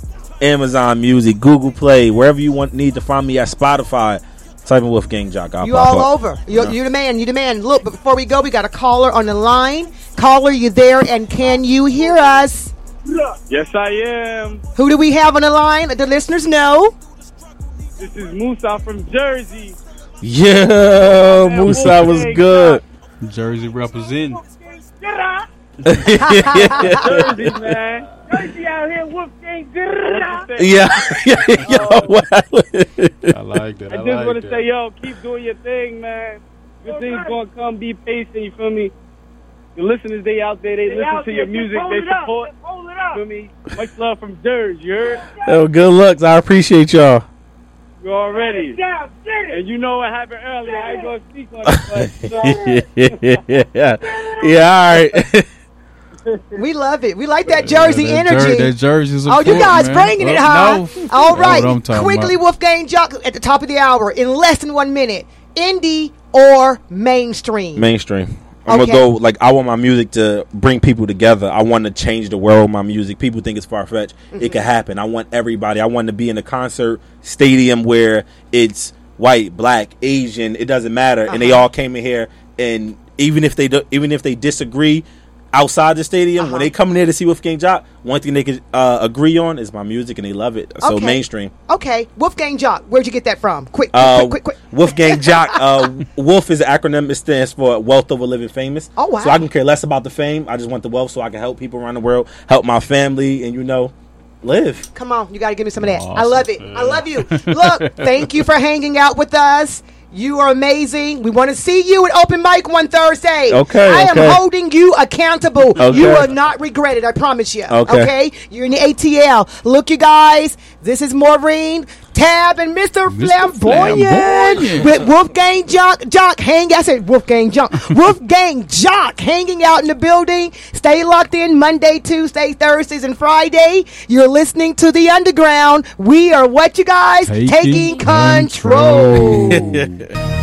Amazon Music, Google Play, wherever you want need to find me at Spotify. Type in Wolfgang Joc. I'll you all up. Over. You're, yeah. you're the man. You're the man. Look, but before we go, we got a caller on the line. Caller, you there? And can you hear us? Yes, I am. Who do we have on the line? Let the listeners know. This is Musa from Jersey. Yeah, yeah Musa was good. Jersey representing. Jersey, man. Jersey out here, Wolfgang. Yeah, yeah, yeah. Oh. Wow. I like that. I, I just like want to say, yo, keep doing your thing, man. Your thing's gonna come. Be patient. You feel me? The listeners, they out there. They, they listen to your music. They support. Hold it up. You feel me? Much love from Jersey. You heard? Oh, good looks. I appreciate y'all. You already. And you know what happened earlier. I ain't gonna speak on it. So. yeah. Yeah. All right. We love it. We like that Jersey yeah, that energy. Jer- that Jersey's a oh, you guys man. Bringing well, it high. No. All right. Quickly, about. Wolfgang Joc at the top of the hour in less than one minute. Indie or mainstream? Mainstream. I'm okay. going to go, like, I want my music to bring people together. I want to change the world with my music. People think it's far-fetched. Mm-hmm. It could happen. I want everybody. I want to be in a concert stadium where it's white, black, Asian. It doesn't matter. Uh-huh. And they all came in here. and even if they do, even if they disagree outside the stadium, uh-huh. when they come in there to see Wolfgang Joc, one thing they can uh, agree on is my music, and they love it. So okay. mainstream. Okay, Wolfgang Joc, where'd you get that from? Quick, quick, uh, quick, quick, quick. Wolfgang Joc. Uh, Wolf is an acronym. It stands for Wealth Over Living Famous. Oh wow! So I can care less about the fame. I just want the wealth so I can help people around the world, help my family, and you know. Live. Come on, you got to give me some of that. Awesome. I love it. I love you. Look, thank you for hanging out with us. You are amazing. We want to see you at Open Mic one Thursday. Okay. I okay. am holding you accountable. Okay. You will not regret it. I promise you. Okay. okay. You're in the A T L. Look, you guys, this is Maureen, Tab, and Mister Flamboyant with Wolfgang Joc. Joc hang. I said Wolfgang Joc. Wolfgang Joc hanging out in the building. Stay locked in Monday, Tuesday, Thursdays, and Friday. You're listening to The Underground. We are what, you guys? Taking, Taking control. control. Yeah.